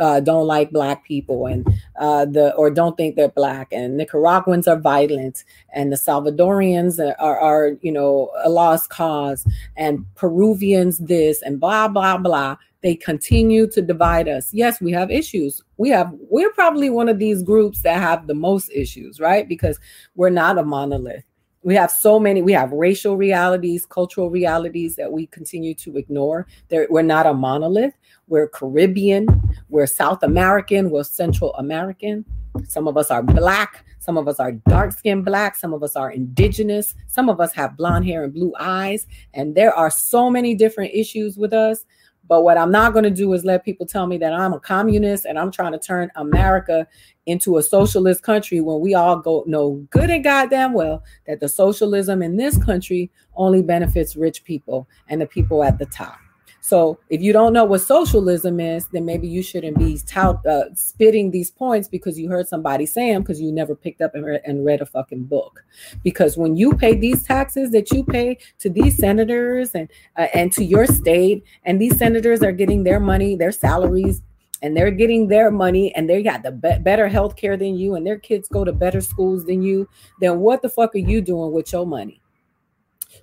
Uh, don't like black people and uh, the or don't think they're black, and Nicaraguans are violent, and the Salvadorians are, are, are you know a lost cause, and Peruvians this and blah blah blah. They continue to divide us. Yes, we have issues. We have we're probably one of these groups that have the most issues, right? Because we're not a monolith. We have so many, we have racial realities, cultural realities that we continue to ignore. They're, we're not a monolith. We're Caribbean. We're South American. We're Central American. Some of us are black. Some of us are dark-skinned black. Some of us are indigenous. Some of us have blonde hair and blue eyes. And there are so many different issues with us. But what I'm not going to do is let people tell me that I'm a communist and I'm trying to turn America into a socialist country when we all go know good and goddamn well that the socialism in this country only benefits rich people and the people at the top. So if you don't know what socialism is, then maybe you shouldn't be tout, uh, spitting these points because you heard somebody say them, because you never picked up and, re- and read a fucking book. Because when you pay these taxes that you pay to these senators and uh, and to your state, and these senators are getting their money, their salaries, and they're getting their money, and they got the be- better health care than you, and their kids go to better schools than you, then what the fuck are you doing with your money?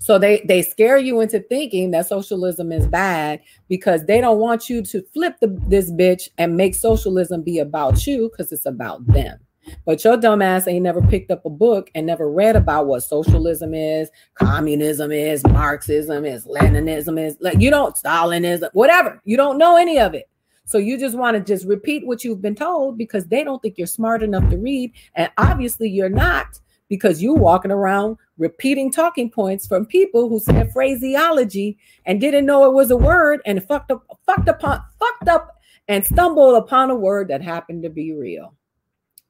So they, they scare you into thinking that socialism is bad because they don't want you to flip the, this bitch and make socialism be about you, because it's about them. But your dumbass ain't never picked up a book and never read about what socialism is, communism is, Marxism is, Leninism is, like you don't, Stalinism, whatever. You don't know any of it. So you just want to just repeat what you've been told because they don't think you're smart enough to read. And obviously you're not, because you're walking around repeating talking points from people who said phraseology and didn't know it was a word and fucked up, fucked upon, fucked up and stumbled upon a word that happened to be real.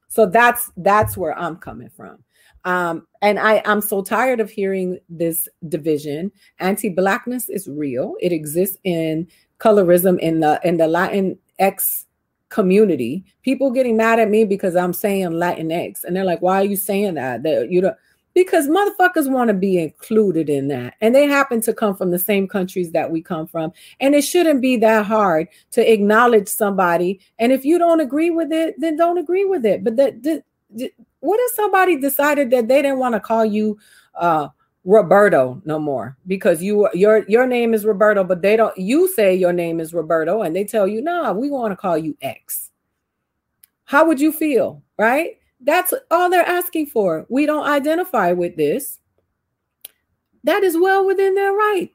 So that's that's where I'm coming from. Um, and I, I'm so tired of hearing this division. Anti-Blackness is real. It exists in colorism in the in the Latinx community. People getting mad at me because I'm saying Latinx, and they're like, "Why are you saying that?" That you know, because motherfuckers want to be included in that, and they happen to come from the same countries that we come from, and it shouldn't be that hard to acknowledge somebody. And if you don't agree with it, then don't agree with it. But that, that, that what if somebody decided that they didn't want to call you uh Roberto no more because you your your name is Roberto, but they don't, you say your name is Roberto and they tell you, no, nah, we want to call you X. How would you feel? Right? That's all they're asking for. We don't identify with this. That is well within their right.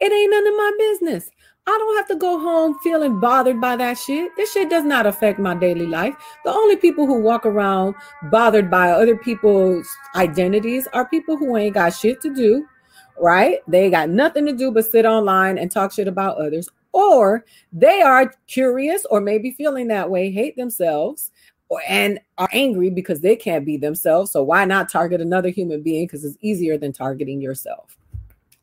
It ain't none of my business. I don't have to go home feeling bothered by that shit. This shit does not affect my daily life. The only people who walk around bothered by other people's identities are people who ain't got shit to do, right? They got nothing to do but sit online and talk shit about others. Or they are curious or maybe feeling that way, hate themselves, or and are angry because they can't be themselves. So why not target another human being? Because it's easier than targeting yourself.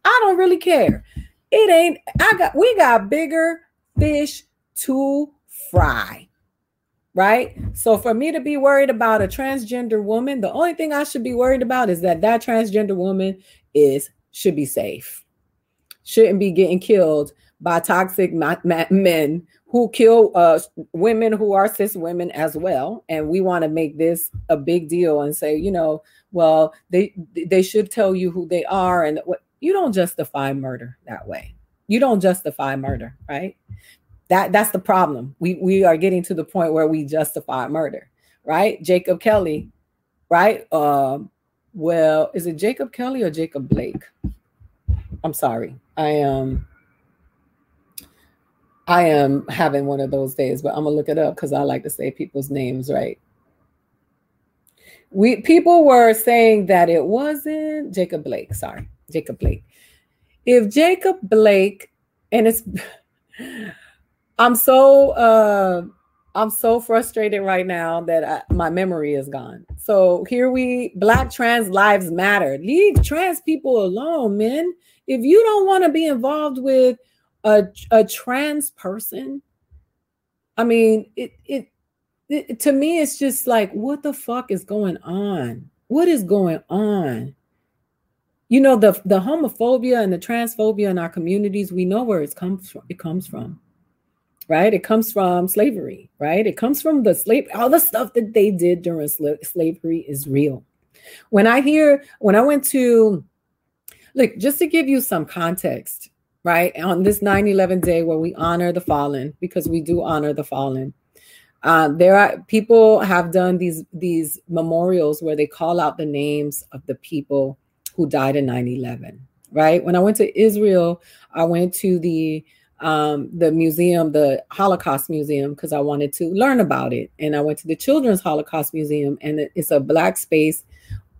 I don't really care. It ain't, I got, we got bigger fish to fry, right? So for me to be worried about a transgender woman, the only thing I should be worried about is that that transgender woman is, should be safe. Shouldn't be getting killed by toxic ma- ma- men who kill uh, women who are cis women as well. And we want to make this a big deal and say, you know, well, they, they should tell you who they are and what. You don't justify murder that way. You don't justify murder, right? That that's the problem. We we are getting to the point where we justify murder, right? Jacob Kelly, right? Um, well, is it Jacob Kelly or Jacob Blake? I'm sorry. I am I am having one of those days, but I'm gonna look it up because I like to say people's names right. We people were saying that it wasn't Jacob Blake, sorry. Jacob Blake. If Jacob Blake, and it's, I'm so, uh, I'm so frustrated right now that I, my memory is gone. So here we, Black trans lives matter. Leave trans people alone, men. If you don't want to be involved with a, a trans person, I mean, it, it, it, to me, it's just like, what the fuck is going on? What is going on? You know, the, the homophobia and the transphobia in our communities, we know where it comes from. It comes from, right? It comes from slavery, right? It comes from the slave. All the stuff that they did during sla- slavery is real. When I hear, when I went to, look, just to give you some context, right? On this nine eleven day where we honor the fallen, because we do honor the fallen. Uh, there are people have done these, these memorials where they call out the names of the people who died in nine eleven, right? When I went to Israel, I went to the um, the museum, the Holocaust Museum, because I wanted to learn about it. And I went to the Children's Holocaust Museum, and it's a black space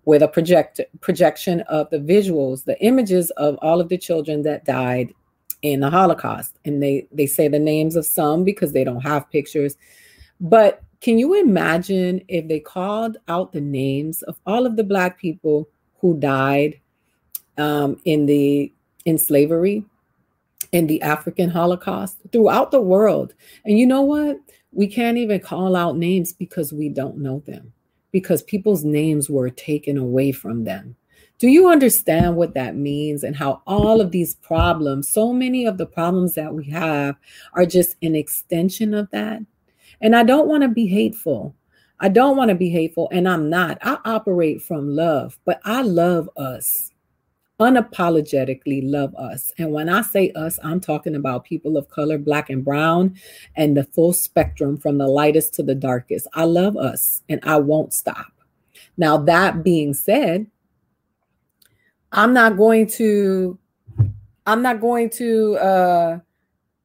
with a project, projection of the visuals, the images of all of the children that died in the Holocaust. And they, they say the names of some because they don't have pictures. But can you imagine if they called out the names of all of the black people who died um, in the in slavery, and the African Holocaust throughout the world. And you know what? We can't even call out names because we don't know them, because people's names were taken away from them. Do you understand what that means and how all of these problems, so many of the problems that we have are just an extension of that? And I don't want to be hateful. I don't want to be hateful, and I'm not. I operate from love, but I love us. Unapologetically love us. And when I say us, I'm talking about people of color, black and brown, and the full spectrum from the lightest to the darkest. I love us, and I won't stop. Now, that being said, I'm not going to, I'm not going to, uh,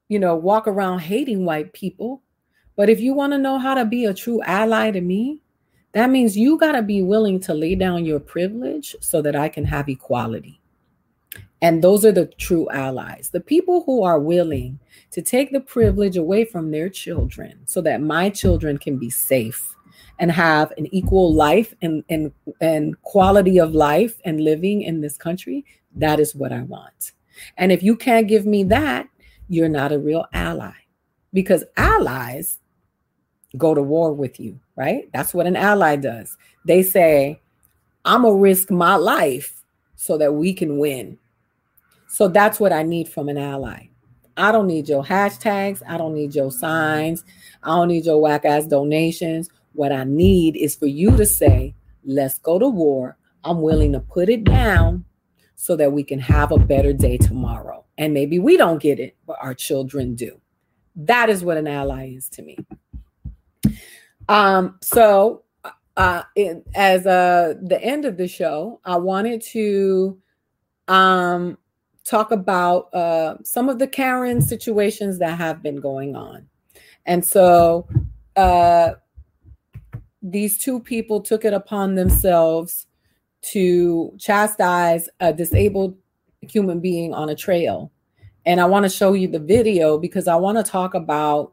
you know, walk around hating white people. But if you want to know how to be a true ally to me, that means you got to be willing to lay down your privilege so that I can have equality. And those are the true allies, the people who are willing to take the privilege away from their children so that my children can be safe and have an equal life and, and, and quality of life and living in this country. That is what I want. And if you can't give me that, you're not a real ally, because allies go to war with you, right? That's what an ally does. They say, I'm gonna risk my life so that we can win. So that's what I need from an ally. I don't need your hashtags. I don't need your signs. I don't need your whack-ass donations. What I need is for you to say, let's go to war. I'm willing to put it down so that we can have a better day tomorrow. And maybe we don't get it, but our children do. That is what an ally is to me. Um, so uh, in, as uh, the end of the show, I wanted to um, talk about uh, some of the Karen situations that have been going on. And so uh, these two people took it upon themselves to chastise a disabled human being on a trail. And I want to show you the video because I want to talk about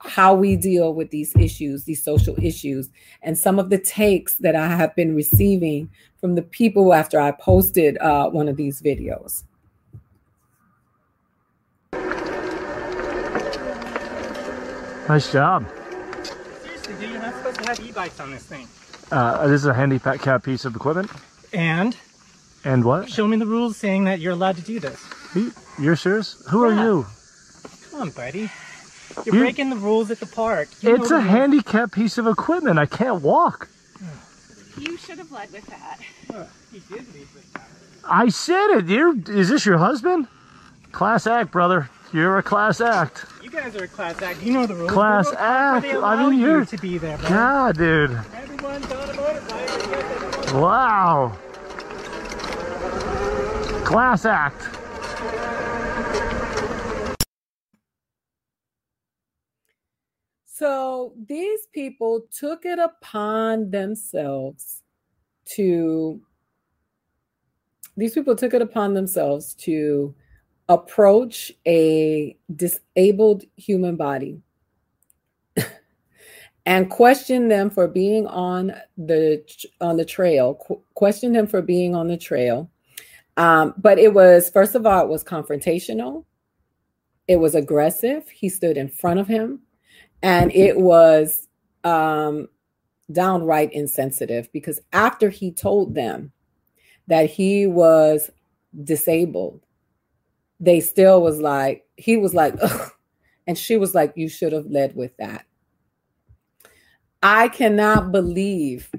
how we deal with these issues, these social issues, and some of the takes that I have been receiving from the people after I posted uh, one of these videos. Nice job. Seriously, dude, you're not supposed to have e-bikes on this thing. Uh, this is a handicap piece of equipment. And? And what? Show me the rules saying that you're allowed to do this. You're serious? Who yeah. are you? Come on, buddy. You're, You're breaking the rules at the park. You it's a handicapped piece of equipment. I can't walk. You should have led with that. Huh. He did lead with that. I said it. You're, is this your husband? Class act, brother. You're a class act. You guys are a class act. You know the rules. Class rules. act. I mean, you're you to be there, bro. God, dude. Everyone's on a motorbike. Wow. Class act. So these people took it upon themselves to, these people took it upon themselves to approach a disabled human body and question them for being on the, on the trail, Qu- question them for being on the trail. Um, but it was, first of all, it was confrontational. It was aggressive. He stood in front of him. And it was um, downright insensitive, because after he told them that he was disabled, they still was like, he was like, ugh. And she was like, you should have led with that. I cannot believe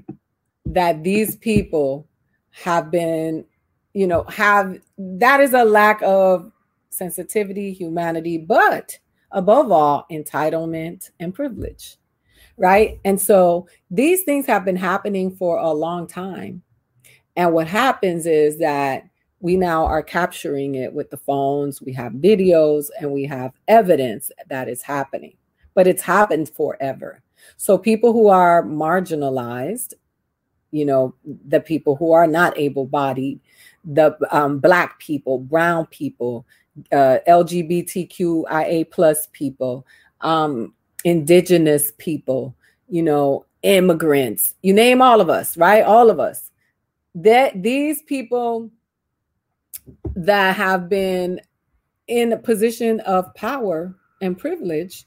that these people have been, you know, have, that is a lack of sensitivity, humanity, but above all, entitlement and privilege, right? And so these things have been happening for a long time. And what happens is that we now are capturing it with the phones, we have videos, and we have evidence that it's happening, but it's happened forever. So people who are marginalized, you know, the people who are not able-bodied, the um, Black people, brown people, Uh, L G B T Q I A plus people, um, indigenous people, you know, immigrants, you name all of us, right? All of us. That these people that have been in a position of power and privilege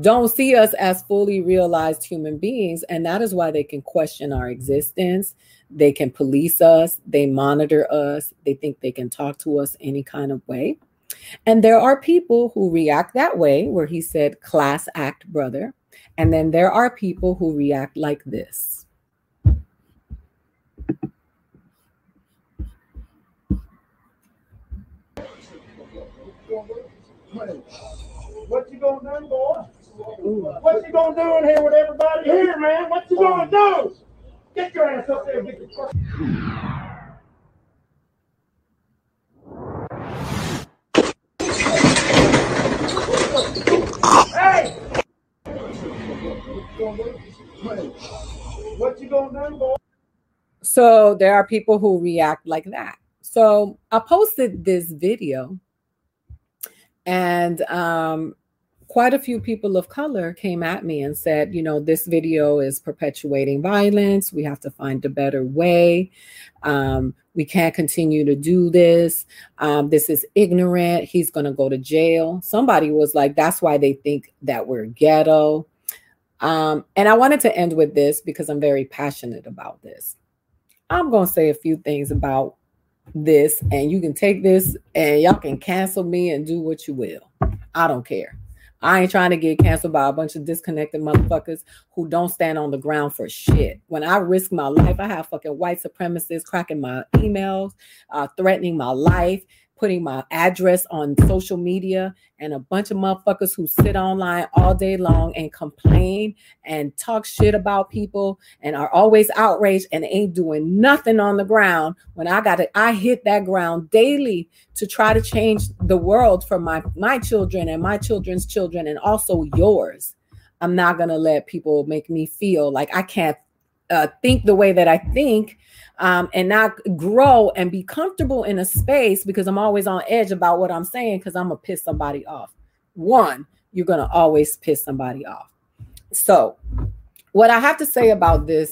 don't see us as fully realized human beings. And that is why they can question our existence. They can police us. They monitor us. They think they can talk to us any kind of way. And there are people who react that way, where he said, class act, brother. And then there are people who react like this. What you gonna do, boy? Ooh. What you gonna do in here with everybody here, man? What you gonna do? Get your ass up there and get the fuck. Hey! What you gonna do, boy? So there are people who react like that. So I posted this video, and um quite a few people of color came at me and said, you know, this video is perpetuating violence. We have to find a better way. Um, we can't continue to do this. Um, this is ignorant. He's going to go to jail. Somebody was like, that's why they think that we're ghetto. Um, and I wanted to end with this because I'm very passionate about this. I'm going to say a few things about this, and you can take this and y'all can cancel me and do what you will. I don't care. I ain't trying to get canceled by a bunch of disconnected motherfuckers who don't stand on the ground for shit. When I risk my life, I have fucking white supremacists cracking my emails, uh, threatening my life, putting my address on social media, and a bunch of motherfuckers who sit online all day long and complain and talk shit about people and are always outraged and ain't doing nothing on the ground. When I got it, I hit that ground daily to try to change the world for my, my children and my children's children and also yours. I'm not going to let people make me feel like I can't Uh, think the way that I think, um, and not grow and be comfortable in a space because I'm always on edge about what I'm saying because I'm going to piss somebody off. One, you're going to always piss somebody off. So what I have to say about this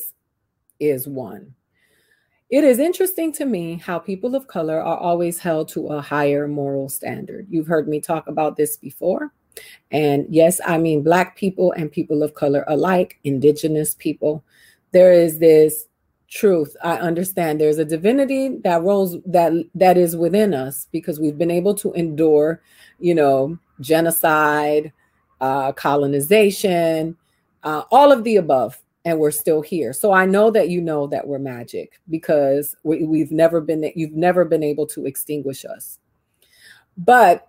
is, one, it is interesting to me how people of color are always held to a higher moral standard. You've heard me talk about this before. And yes, I mean Black people and people of color alike, Indigenous people. There is this truth. I understand there's a divinity that rolls that that is within us because we've been able to endure, you know, genocide, uh, colonization, uh, all of the above. And we're still here. So I know that you know that we're magic because we, we've never been you've never been able to extinguish us. But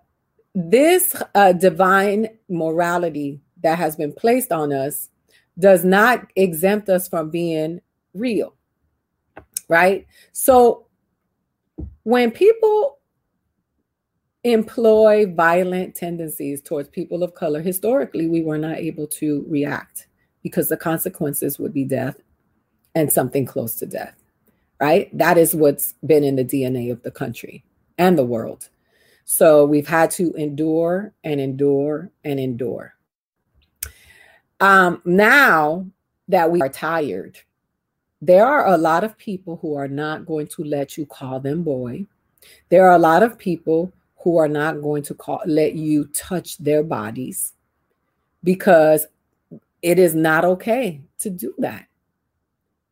this uh, divine morality that has been placed on us does not exempt us from being real, right? So when people employ violent tendencies towards people of color, historically, we were not able to react because the consequences would be death and something close to death, right? That is what's been in the D N A of the country and the world. So we've had to endure and endure and endure. Um, now that we are tired, there are a lot of people who are not going to let you call them boy. There are a lot of people who are not going to call, let you touch their bodies because it is not okay to do that.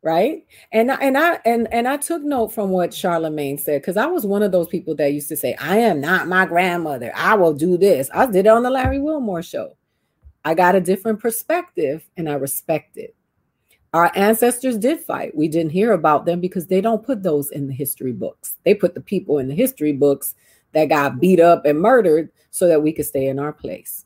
Right. And, and I and, and I took note from what Charlemagne said, because I was one of those people that used to say, I am not my grandmother. I will do this. I did it on the Larry Wilmore show. I got a different perspective and I respect it. Our ancestors did fight. We didn't hear about them because they don't put those in the history books. They put the people in the history books that got beat up and murdered so that we could stay in our place.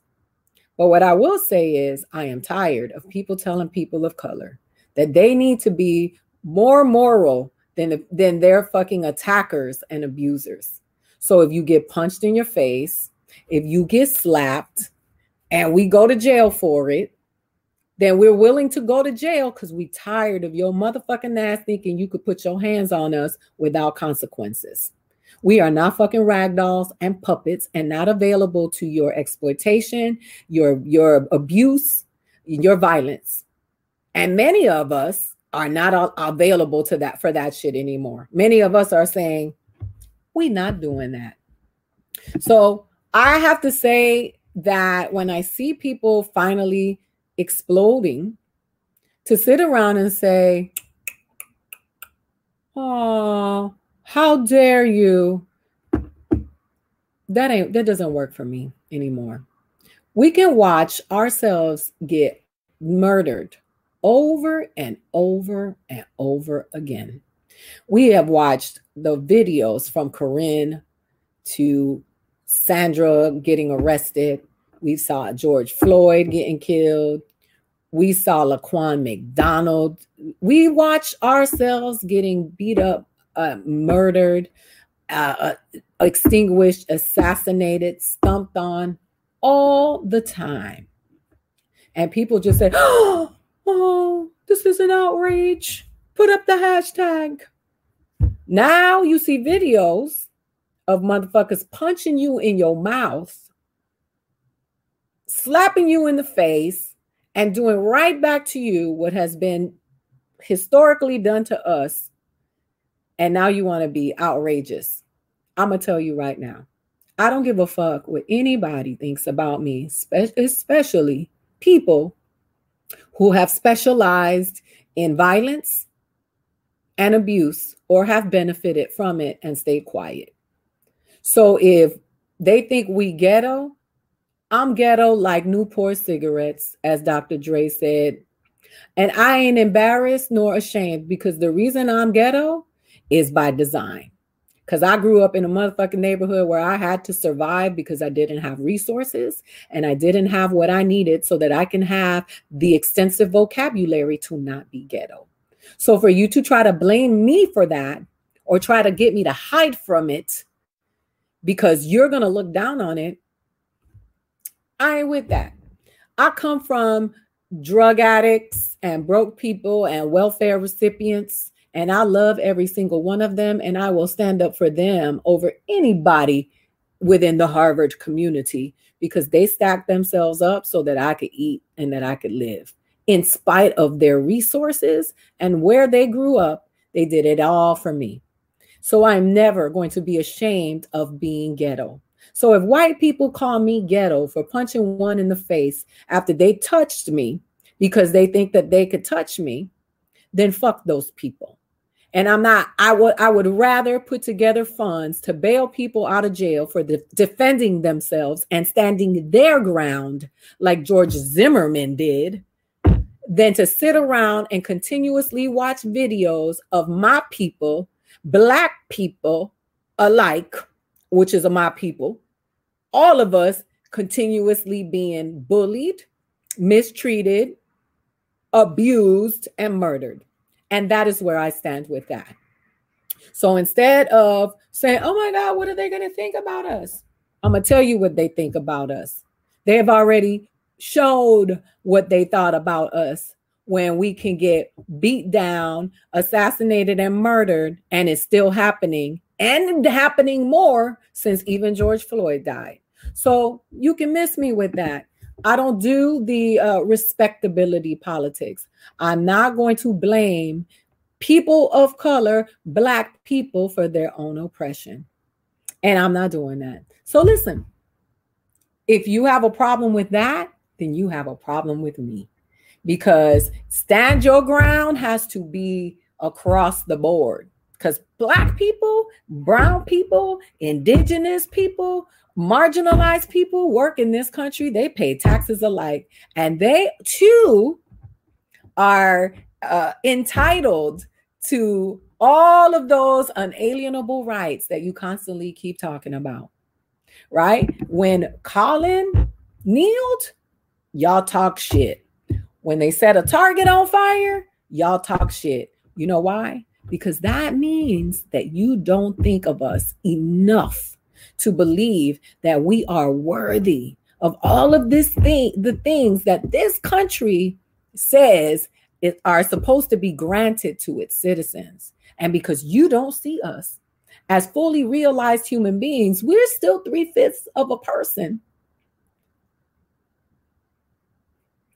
But what I will say is I am tired of people telling people of color that they need to be more moral than, than their fucking attackers and abusers. So if you get punched in your face, if you get slapped, and we go to jail for it, then we're willing to go to jail because we tired of your motherfucking ass thinking you could put your hands on us without consequences. We are not fucking ragdolls and puppets and not available to your exploitation, your, your abuse, your violence. And many of us are not available to that for that shit anymore. Many of us are saying, we're not doing that. So I have to say that when I see people finally exploding, to sit around and say, oh, how dare you? That ain't, that doesn't work for me anymore. We can watch ourselves get murdered over and over and over again. We have watched the videos from Corinne to Sandra getting arrested. We saw George Floyd getting killed. We saw Laquan McDonald. We watched ourselves getting beat up, uh, murdered, uh, extinguished, assassinated, stomped on all the time. And people just say, oh, oh, this is an outrage. Put up the hashtag. Now you see videos of motherfuckers punching you in your mouth, slapping you in the face, and doing right back to you what has been historically done to us. And now you want to be outrageous. I'm going to tell you right now, I don't give a fuck what anybody thinks about me, especially people who have specialized in violence and abuse or have benefited from it and stayed quiet. So if they think we ghetto, I'm ghetto like Newport cigarettes, as Doctor Dre said. And I ain't embarrassed nor ashamed, because the reason I'm ghetto is by design. Because I grew up in a motherfucking neighborhood where I had to survive because I didn't have resources and I didn't have what I needed so that I can have the extensive vocabulary to not be ghetto. So for you to try to blame me for that or try to get me to hide from it because you're going to look down on it, I ain't with that. I come from drug addicts and broke people and welfare recipients, and I love every single one of them, and I will stand up for them over anybody within the Harvard community because they stacked themselves up so that I could eat and that I could live. In spite of their resources and where they grew up, they did it all for me. So I'm never going to be ashamed of being ghetto. So if white people call me ghetto for punching one in the face after they touched me because they think that they could touch me, then fuck those people. And I'm not, I would I would rather put together funds to bail people out of jail for de- defending themselves and standing their ground like George Zimmerman did than to sit around and continuously watch videos of my people, black people alike, which is my people, all of us continuously being bullied, mistreated, abused, and murdered. And that is where I stand with that. So instead of saying, oh my God, what are they going to think about us? I'm going to tell you what they think about us. They have already showed what they thought about us when we can get beat down, assassinated, and murdered, and it's still happening. And happening more since even George Floyd died. So you can miss me with that. I don't do the uh, respectability politics. I'm not going to blame people of color, black people, for their own oppression. And I'm not doing that. So listen, if you have a problem with that, then you have a problem with me. Because stand your ground has to be across the board. Because black people, brown people, indigenous people, marginalized people work in this country. They pay taxes alike. And they, too, are uh, entitled to all of those unalienable rights that you constantly keep talking about, right? When Colin kneeled, y'all talk shit. When they set a target on fire, y'all talk shit. You know why? Because that means that you don't think of us enough to believe that we are worthy of all of this thing, the things that this country says it, are supposed to be granted to its citizens. And because you don't see us as fully realized human beings, we're still three-fifths of a person.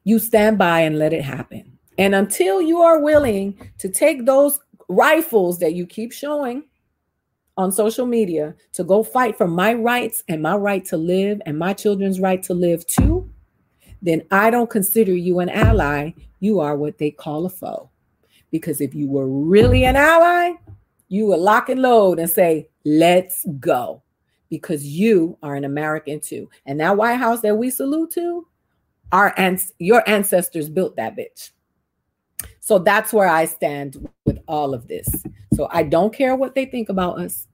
You stand by and let it happen. And until you are willing to take those rifles that you keep showing on social media to go fight for my rights and my right to live and my children's right to live too, then I don't consider you an ally. You are what they call a foe. Because if you were really an ally, you would lock and load and say, let's go. Because you are an American too. And that White House that we salute to, our ans- your ancestors built that bitch. So that's where I stand with all of this. So I don't care what they think about us,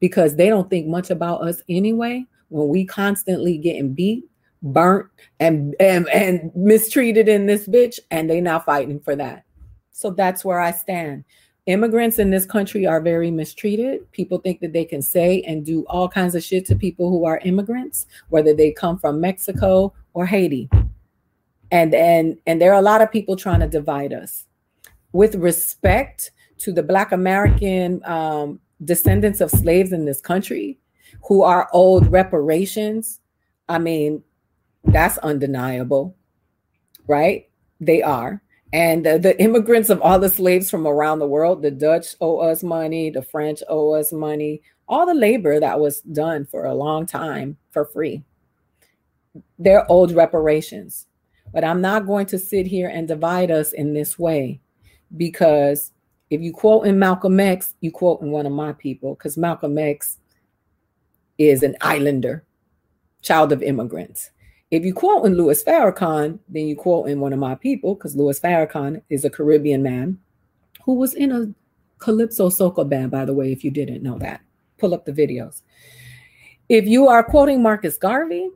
because they don't think much about us anyway. When we constantly getting beat, burnt, and, and, and mistreated in this bitch, and they not fighting for that. So that's where I stand. Immigrants in this country are very mistreated. People think that they can say and do all kinds of shit to people who are immigrants, whether they come from Mexico or Haiti. And, and, and there are a lot of people trying to divide us. With respect to the Black American um, descendants of slaves in this country who are owed reparations, I mean, that's undeniable, right? They are. And the, the immigrants of all the slaves from around the world, the Dutch owe us money, the French owe us money, all the labor that was done for a long time for free. They're owed reparations. But I'm not going to sit here and divide us in this way, because if you quote in Malcolm X, you quote in one of my people, because Malcolm X is an islander, child of immigrants. If you quote in Louis Farrakhan, then you quote in one of my people, because Louis Farrakhan is a Caribbean man who was in a Calypso Soca band, by the way, if you didn't know that. Pull up the videos. If you are quoting Marcus Garvey,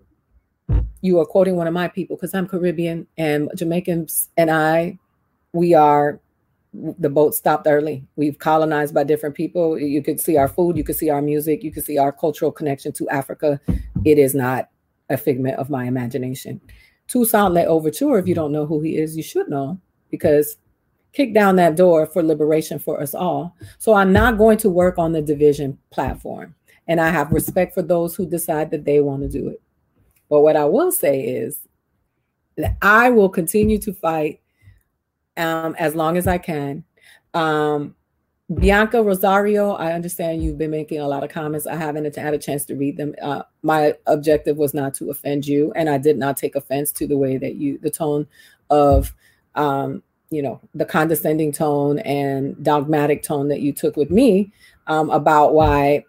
you are quoting one of my people, because I'm Caribbean and Jamaicans, and I, we are, the boat stopped early. We've colonized by different people. You could see our food, you could see our music, you could see our cultural connection to Africa. It is not a figment of my imagination. Toussaint L'Ouverture, if you don't know who he is, you should know, because kick down that door for liberation for us all. So I'm not going to work on the division platform. And I have respect for those who decide that they want to do it. But what I will say is that I will continue to fight um, as long as I can. Um, Bianca Rosario, I understand you've been making a lot of comments. I haven't had a chance to read them. Uh, my objective was not to offend you, and I did not take offense to the way that you, the tone of, um, you know, the condescending tone and dogmatic tone that you took with me um, about why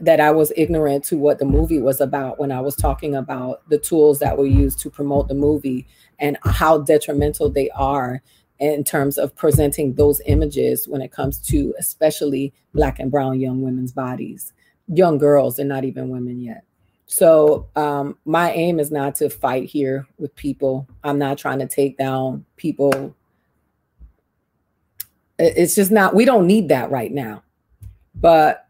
that I was ignorant to what the movie was about when I was talking about the tools that were used to promote the movie and how detrimental they are in terms of presenting those images when it comes to especially Black and brown young women's bodies, young girls, and not even women yet. So um, my aim is not to fight here with people. I'm not trying to take down people. It's just not, we don't need that right now. But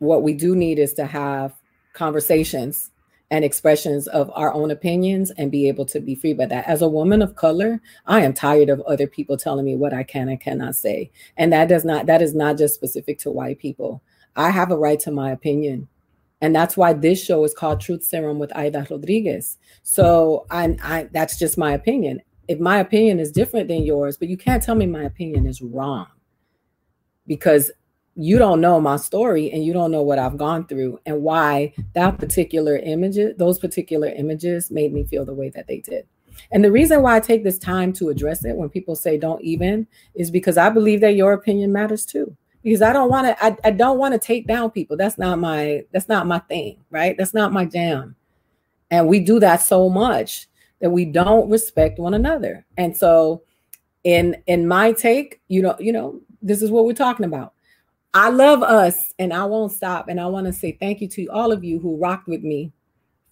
what we do need is to have conversations and expressions of our own opinions and be able to be free by that. As a woman of color, I am tired of other people telling me what I can and cannot say. And that does not, that is not just specific to white people. I have a right to my opinion. And that's why this show is called Truth Serum with Ida Rodriguez. So I, I, that's just my opinion. If my opinion is different than yours, but you can't tell me my opinion is wrong, because you don't know my story and you don't know what I've gone through and why that particular image, those particular images made me feel the way that they did. And the reason why I take this time to address it when people say don't even is because I believe that your opinion matters too. Because I don't want to, I, I don't want to take down people. That's not my, that's not my thing, right? That's not my jam. And we do that so much that we don't respect one another. And so in, in my take, you know, you know, this is what we're talking about. I love us, and I won't stop. And I want to say thank you to all of you who rocked with me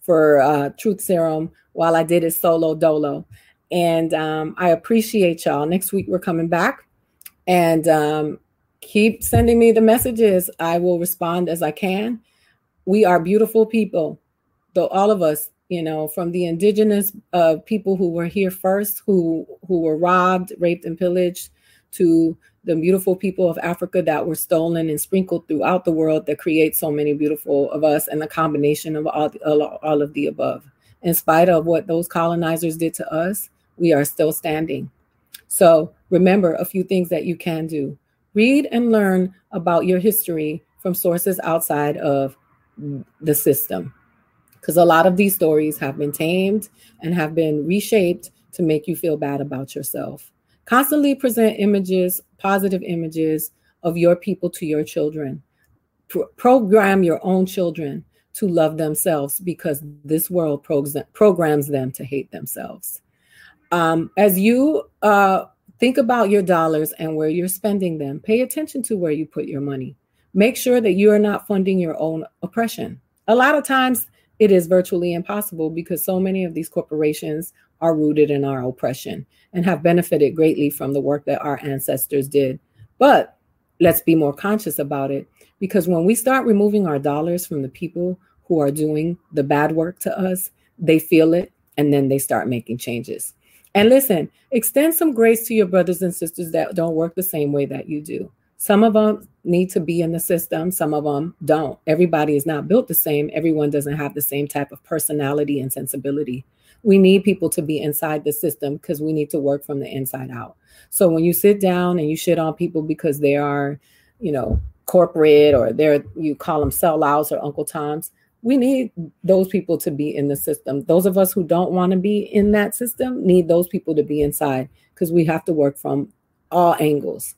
for uh, Truth Serum while I did it solo dolo. And um, I appreciate y'all. Next week, we're coming back. And um, keep sending me the messages. I will respond as I can. We are beautiful people, though all of us, you know, from the indigenous uh, people who were here first, who, who were robbed, raped, and pillaged, to the beautiful people of Africa that were stolen and sprinkled throughout the world that create so many beautiful of us, and the combination of all, all of the above. In spite of what those colonizers did to us, we are still standing. So remember a few things that you can do. Read and learn about your history from sources outside of the system, because a lot of these stories have been tamed and have been reshaped to make you feel bad about yourself. Constantly present images, positive images of your people to your children. Pro- program your own children to love themselves, because this world pro- programs them to hate themselves. Um, as you uh, think about your dollars and where you're spending them, pay attention to where you put your money. Make sure that you are not funding your own oppression. A lot of times it is virtually impossible, because so many of these corporations are rooted in our oppression and have benefited greatly from the work that our ancestors did. But let's be more conscious about it, because when we start removing our dollars from the people who are doing the bad work to us, they feel it and then they start making changes. And listen, extend some grace to your brothers and sisters that don't work the same way that you do. Some of them need to be in the system. Some of them don't. Everybody is not built the same. Everyone doesn't have the same type of personality and sensibility. We need people to be inside the system, because we need to work from the inside out. So when you sit down and you shit on people because they are, you know, corporate, or they're, you call them sellouts or Uncle Toms, we need those people to be in the system. Those of us who don't want to be in that system need those people to be inside, because we have to work from all angles.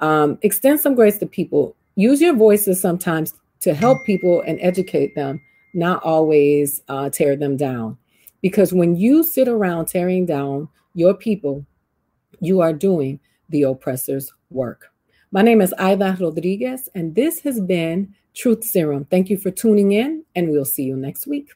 Um, extend some grace to people. Use your voices sometimes to help people and educate them, not always uh, tear them down. Because when you sit around tearing down your people, you are doing the oppressor's work. My name is Ida Rodriguez, and this has been Truth Serum. Thank you for tuning in, and we'll see you next week.